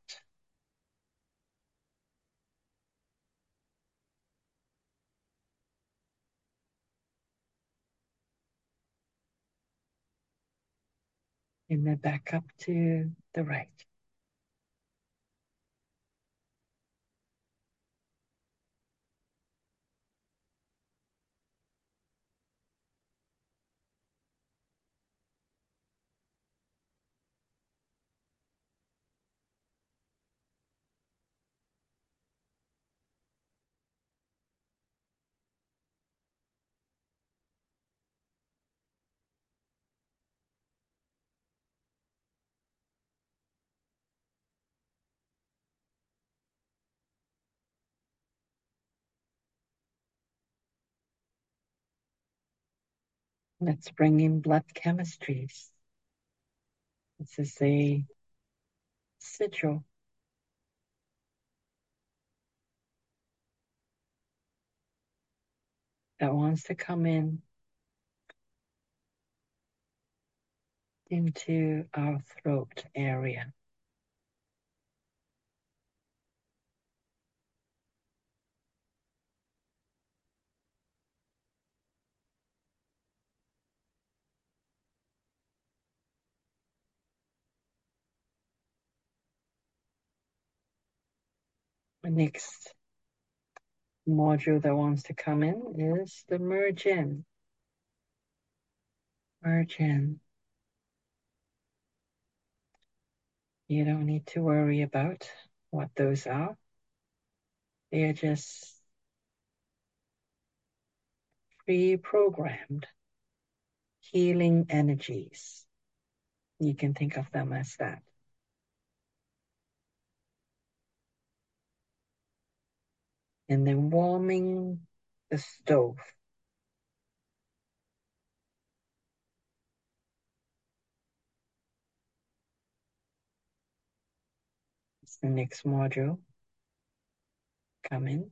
And then back up to the right. Let's bring in blood chemistries. This is a sigil. That wants to come in into our throat area. The next module that wants to come in is the merge in. Merge in. You don't need to worry about what those are. They are just pre-programmed healing energies. You can think of them as that. And then warming the stove. It's the next module. Come in.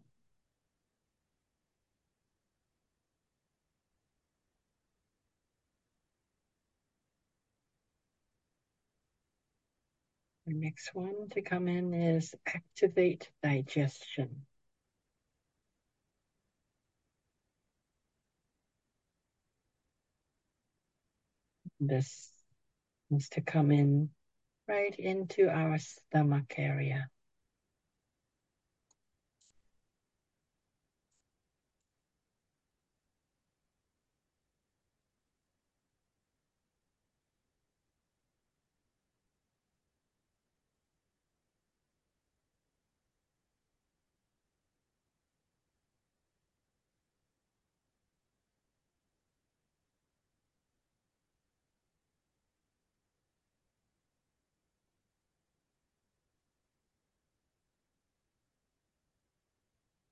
The next one to come in is activate digestion. This needs to come in right into our stomach area.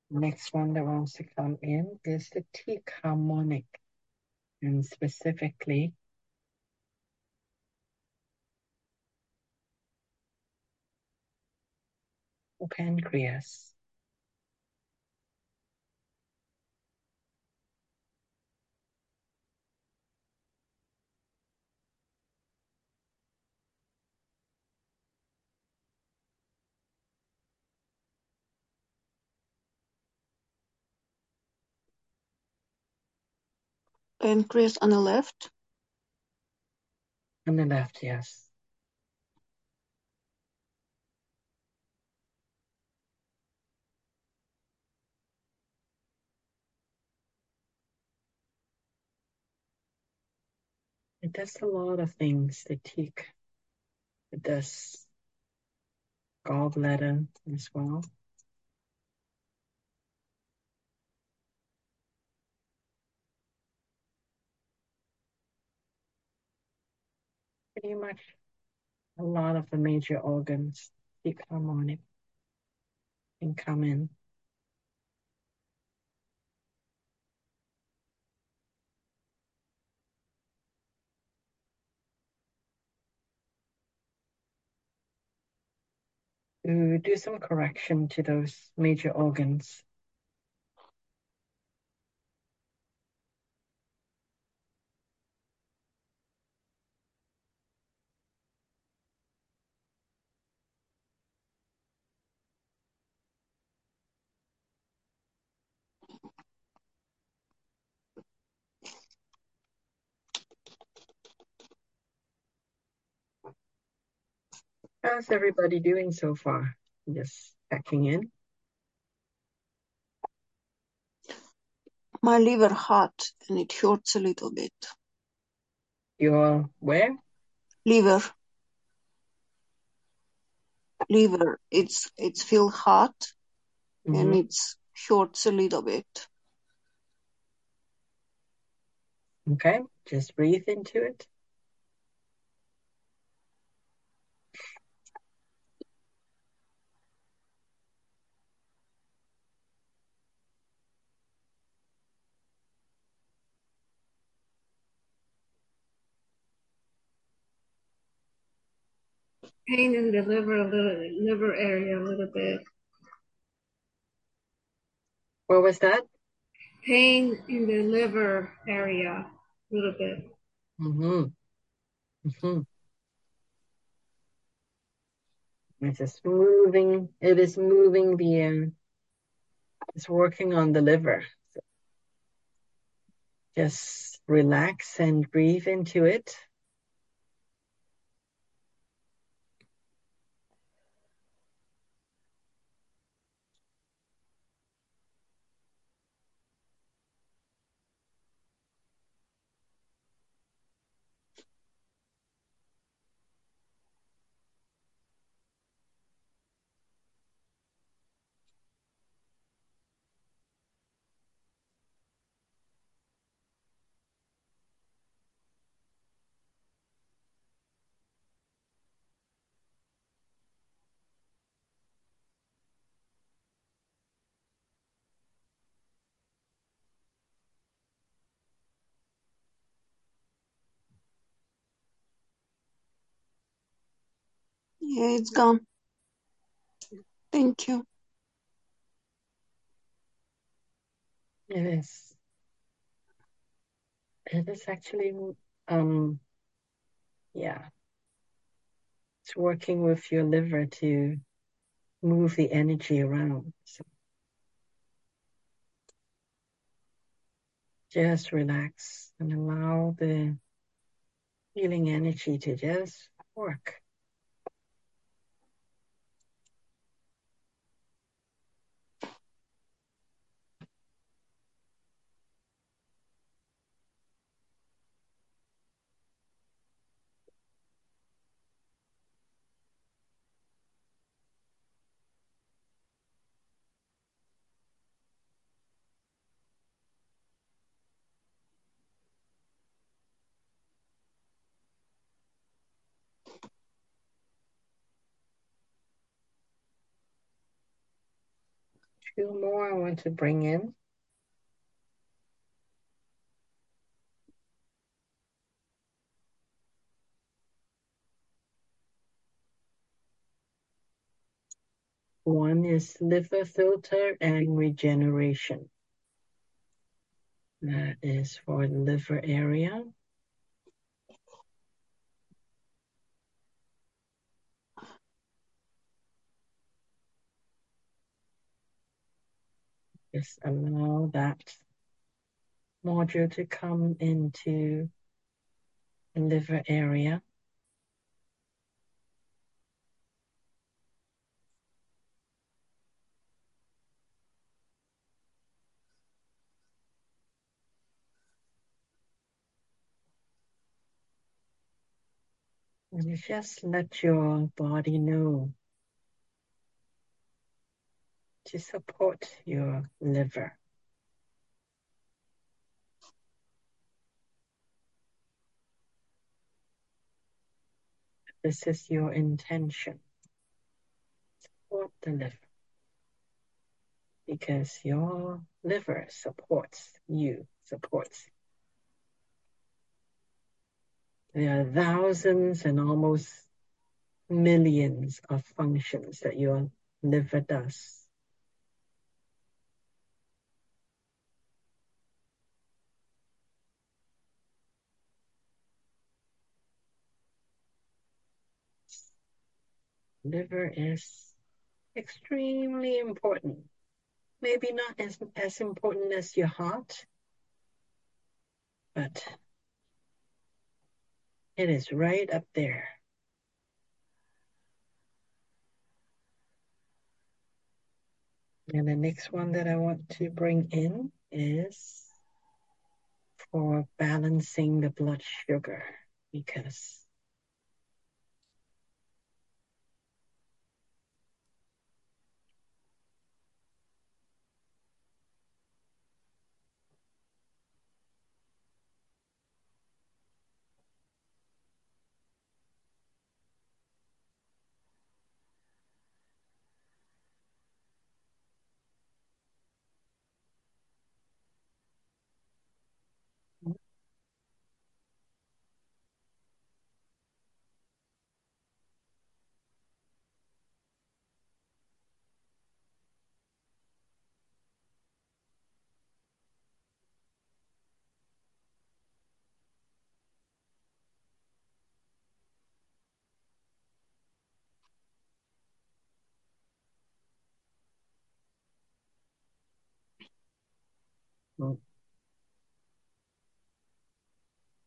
Next one that wants to come in is the teak harmonic, and specifically pancreas. Pancreas on the left? On the left, yes. It does a lot of things, the teak. It does gallbladder as well. Pretty much a lot of the major organs, teak harmonic, can come in. To do some correction to those major organs. How's everybody doing so far? Just checking in. My liver hurt and it hurts a little bit. Your where? Liver. Liver. It's it's feel hot mm-hmm. and it's hurts a little bit. Okay, just breathe into it. Pain in the liver, a little, liver area a little bit. What was that? Pain in the liver area a little bit. Mm-hmm. Mm-hmm. It's just moving. It is moving the, um, it's working on the liver. So just relax and breathe into it. Yeah, it's gone. Thank you. It is. It is actually, um, yeah. It's working with your liver to move the energy around. So just relax and allow the healing energy to just work. two more I want to bring in. One is liver filter and regeneration. That is for the liver area. Just allow that module to come into the liver area. And you just let your body know to support your liver. This is your intention. Support the liver, because your liver supports you, supports. There are thousands and almost millions of functions that your liver does. Liver is extremely important. Maybe not as, as important as your heart, but it is right up there. And the next one that I want to bring in is for balancing the blood sugar, because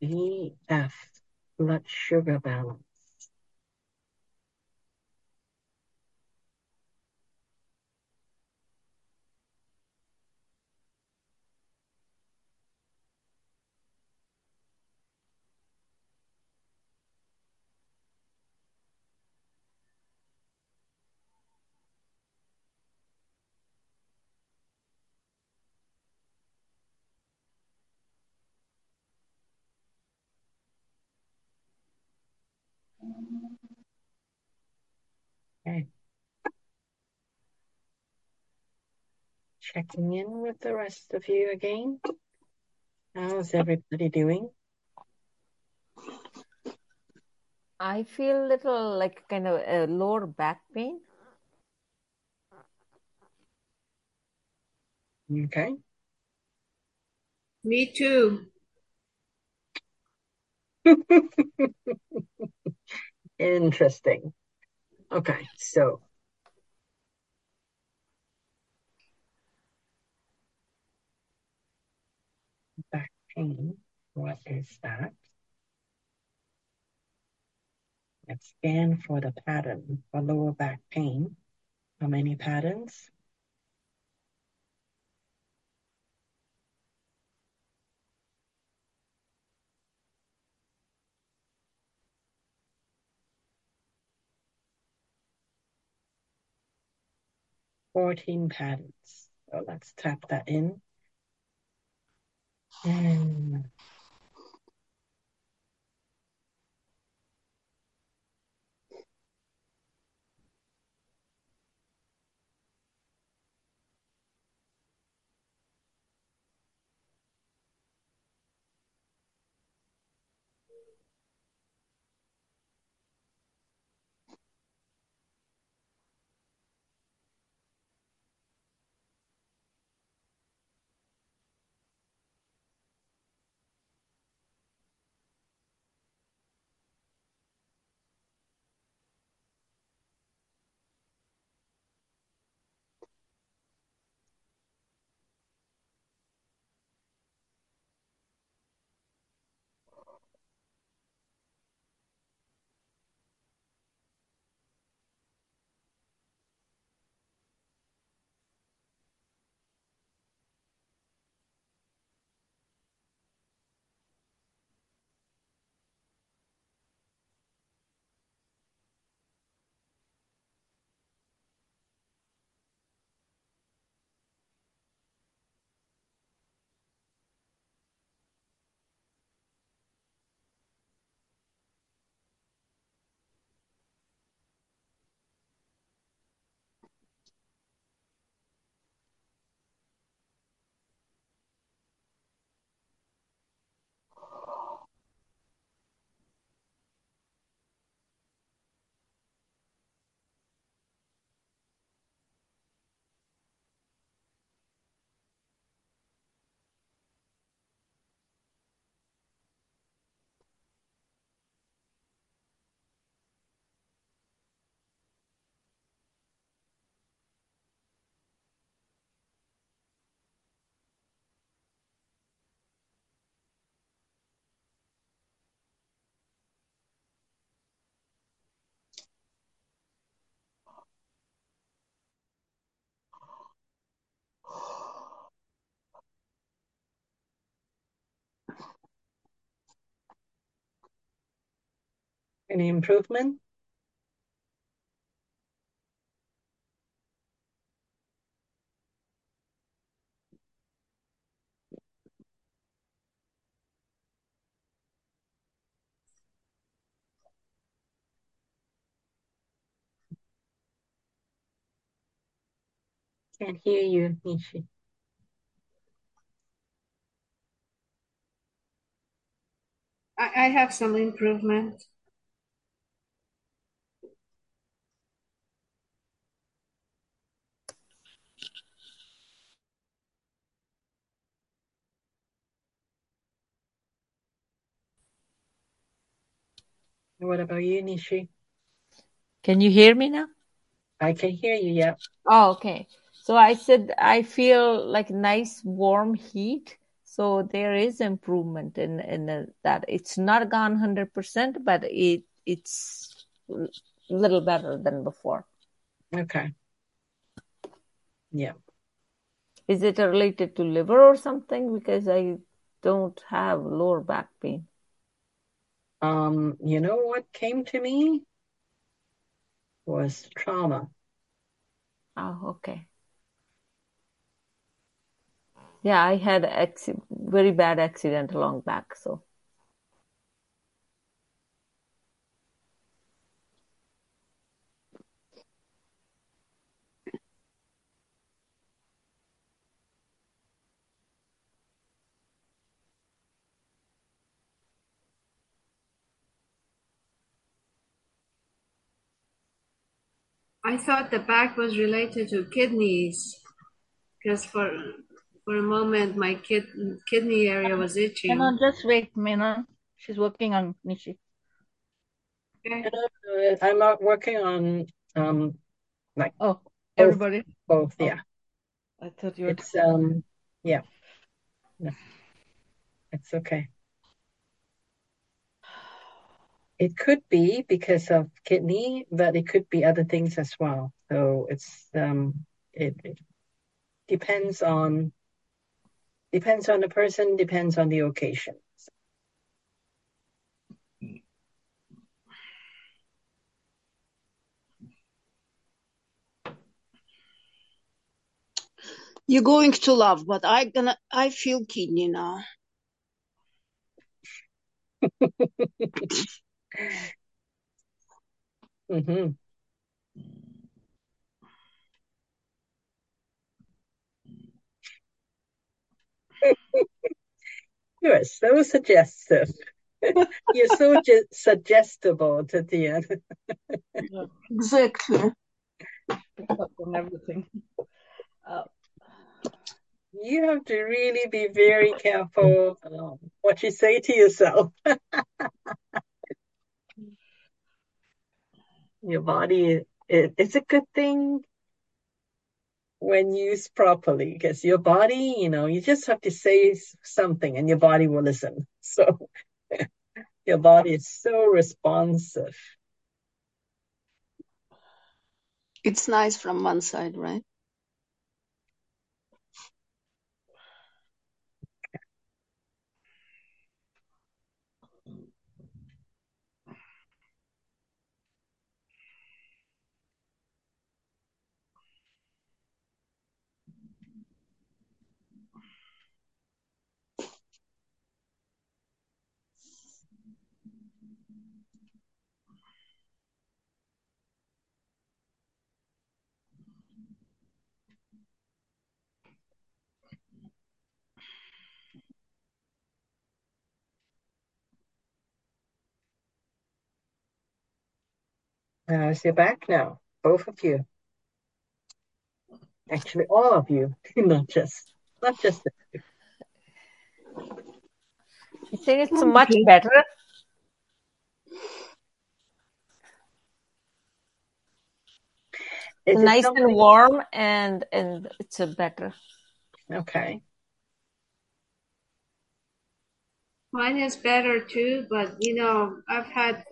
B F, blood sugar balance. Okay. Checking in with the rest of you again. How's everybody doing? I feel little like kind of a lower back pain. Okay. Me too. Interesting. Okay, so back pain, what is that? Let's scan for the pattern for lower back pain. How many patterns? fourteen patterns. So let's tap that in. And Any improvement? Can't hear you, Nishi. I, I have some improvement. What about you, Nishi? Can you hear me now? I can hear you, yeah. Oh, okay. So I said, I feel like nice warm heat. So there is improvement in, in that. It's not gone one hundred percent, but it it's a little better than before. Okay. Yeah. Is it related to liver or something? Because I don't have lower back pain. Um, you know what came to me? Was trauma. Oh, okay. Yeah, I had a very bad accident long back, so. I thought the back was related to kidneys, because for... For a moment, my kid, kidney area was itching. Menon, just wait, Menon. She's working on Nishi. Okay. I'm not working on, um, like... Oh, everybody? Both, both oh. Yeah. I thought you were... It's, um, yeah. No. It's okay. It could be because of kidney, but it could be other things as well. So it's, um, it, it depends on... Depends on the person, depends on the occasion. You're going to love, but I gonna I feel kidney now. Mm-hmm. You are so suggestive. You're so ju- suggestible, Tatiana. Yeah, exactly. Everything. Uh, you have to really be very careful um, what you say to yourself. Your body, it, it's a good thing when used properly, because your body, you know, you just have to say something and your body will listen. So your body is so responsive. It's nice from one side, right? How's your back now? Both of you. Actually, all of you. Not just, not just the two. You think it's much better? It's nice something... and warm, and, and it's a better. Okay. Mine is better too, but you know, I've had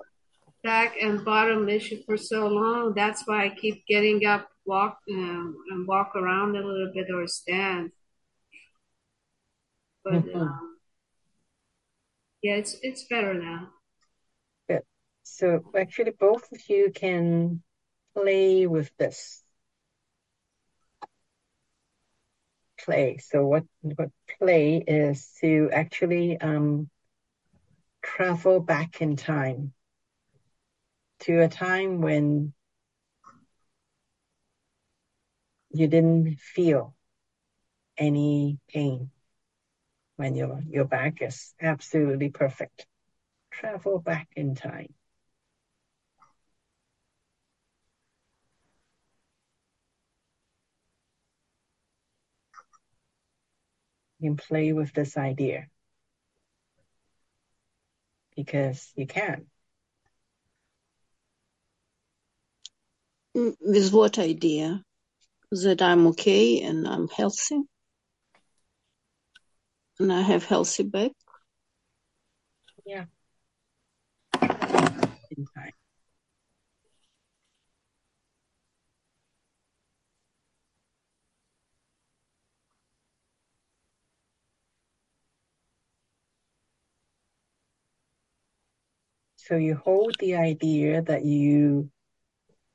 back and bottom issue for so long. That's why I keep getting up, walk um, and walk around a little bit or stand. But mm-hmm. um, yeah, it's it's better now. Good. So actually both of you can play with this. Play. So what, what play is to actually um, travel back in time to a time when you didn't feel any pain, when your, your back is absolutely perfect. Travel back in time. You can play with this idea because you can. With what idea? That I'm okay and I'm healthy and I have healthy back? Yeah. In time. So you hold the idea that you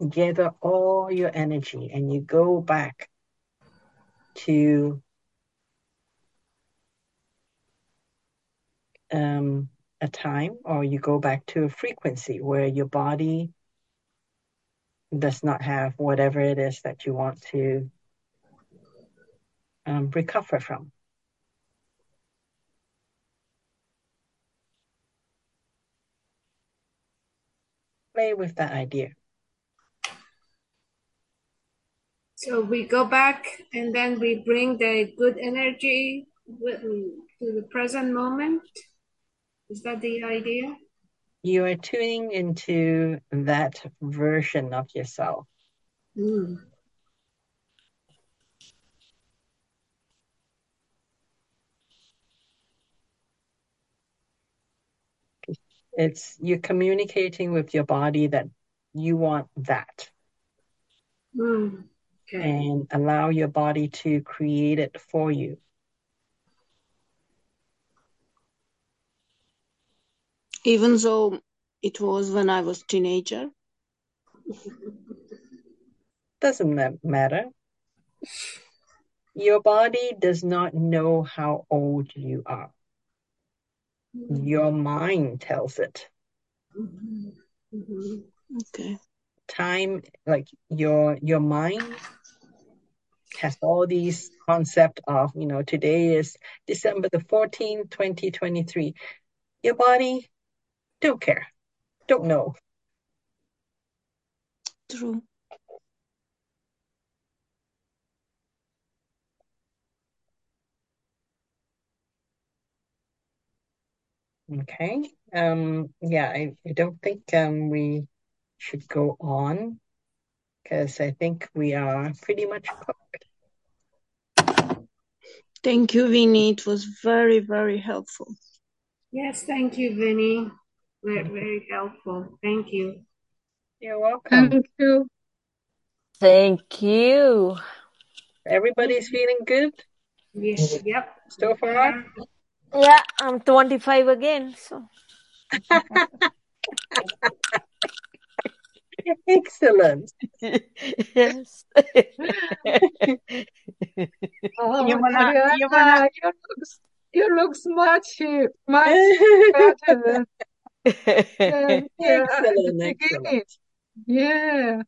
gather all your energy and you go back to um, a time, or you go back to a frequency where your body does not have whatever it is that you want to um, recover from. Play with that idea. So we go back and then we bring the good energy to the present moment. Is that the idea? You are tuning into that version of yourself. Mm. It's you're communicating with your body that you want that. Mm, okay. And allow your body to create it for you. Even though it was when I was a teenager? Doesn't matter. Your body does not know how old you are. Your mind tells it. Mm-hmm. Mm-hmm. Okay. Time, like your your mind has all these concepts of, you know, today is December the fourteenth, twenty twenty-three. Your body don't care, don't know. True. Okay. Um, yeah, I, I don't think um, we should go on because I think we are pretty much covered. Thank you, Vinnie. It was very, very helpful. Yes, thank you, Vinnie. Very, very helpful. Thank you. You're welcome. Thank you. Thank you. Everybody's feeling good? Yes. Yep. So far? Yeah, I'm twenty-five again, so. Excellent. Yes. Oh, you, wanna, you, wanna... you, look, you look much, much better than yeah, yeah, excellent, excellent. Yeah.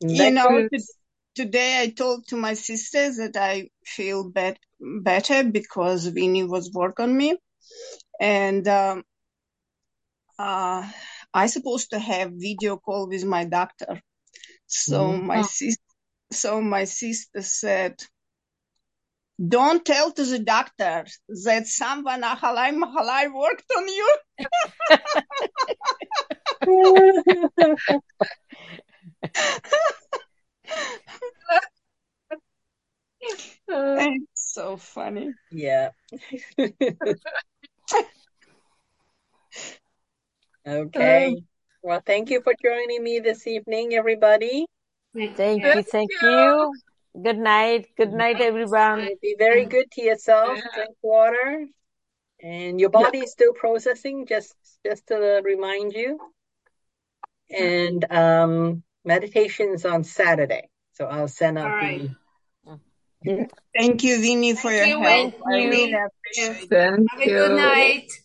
You know, today I told to my sister that I feel better. better because Vinnie was work on me, and um, uh, I supposed to have video call with my doctor. So mm-hmm. my sis- so my sister said, "Don't tell to the doctor that someone Ahalai Mahalai worked on you." And so funny. Yeah. Okay. Um, well, thank you for joining me this evening, everybody. Thank you. Thank you. Good night. Good night, everyone. Be very good to yourself. Drink water. And your body yeah. is still processing, just, just to remind you. And um, meditation's on Saturday. So I'll send out right. the... Thank you, Vinnie, for Thank your you, help. I really appreciate it. Have a good night.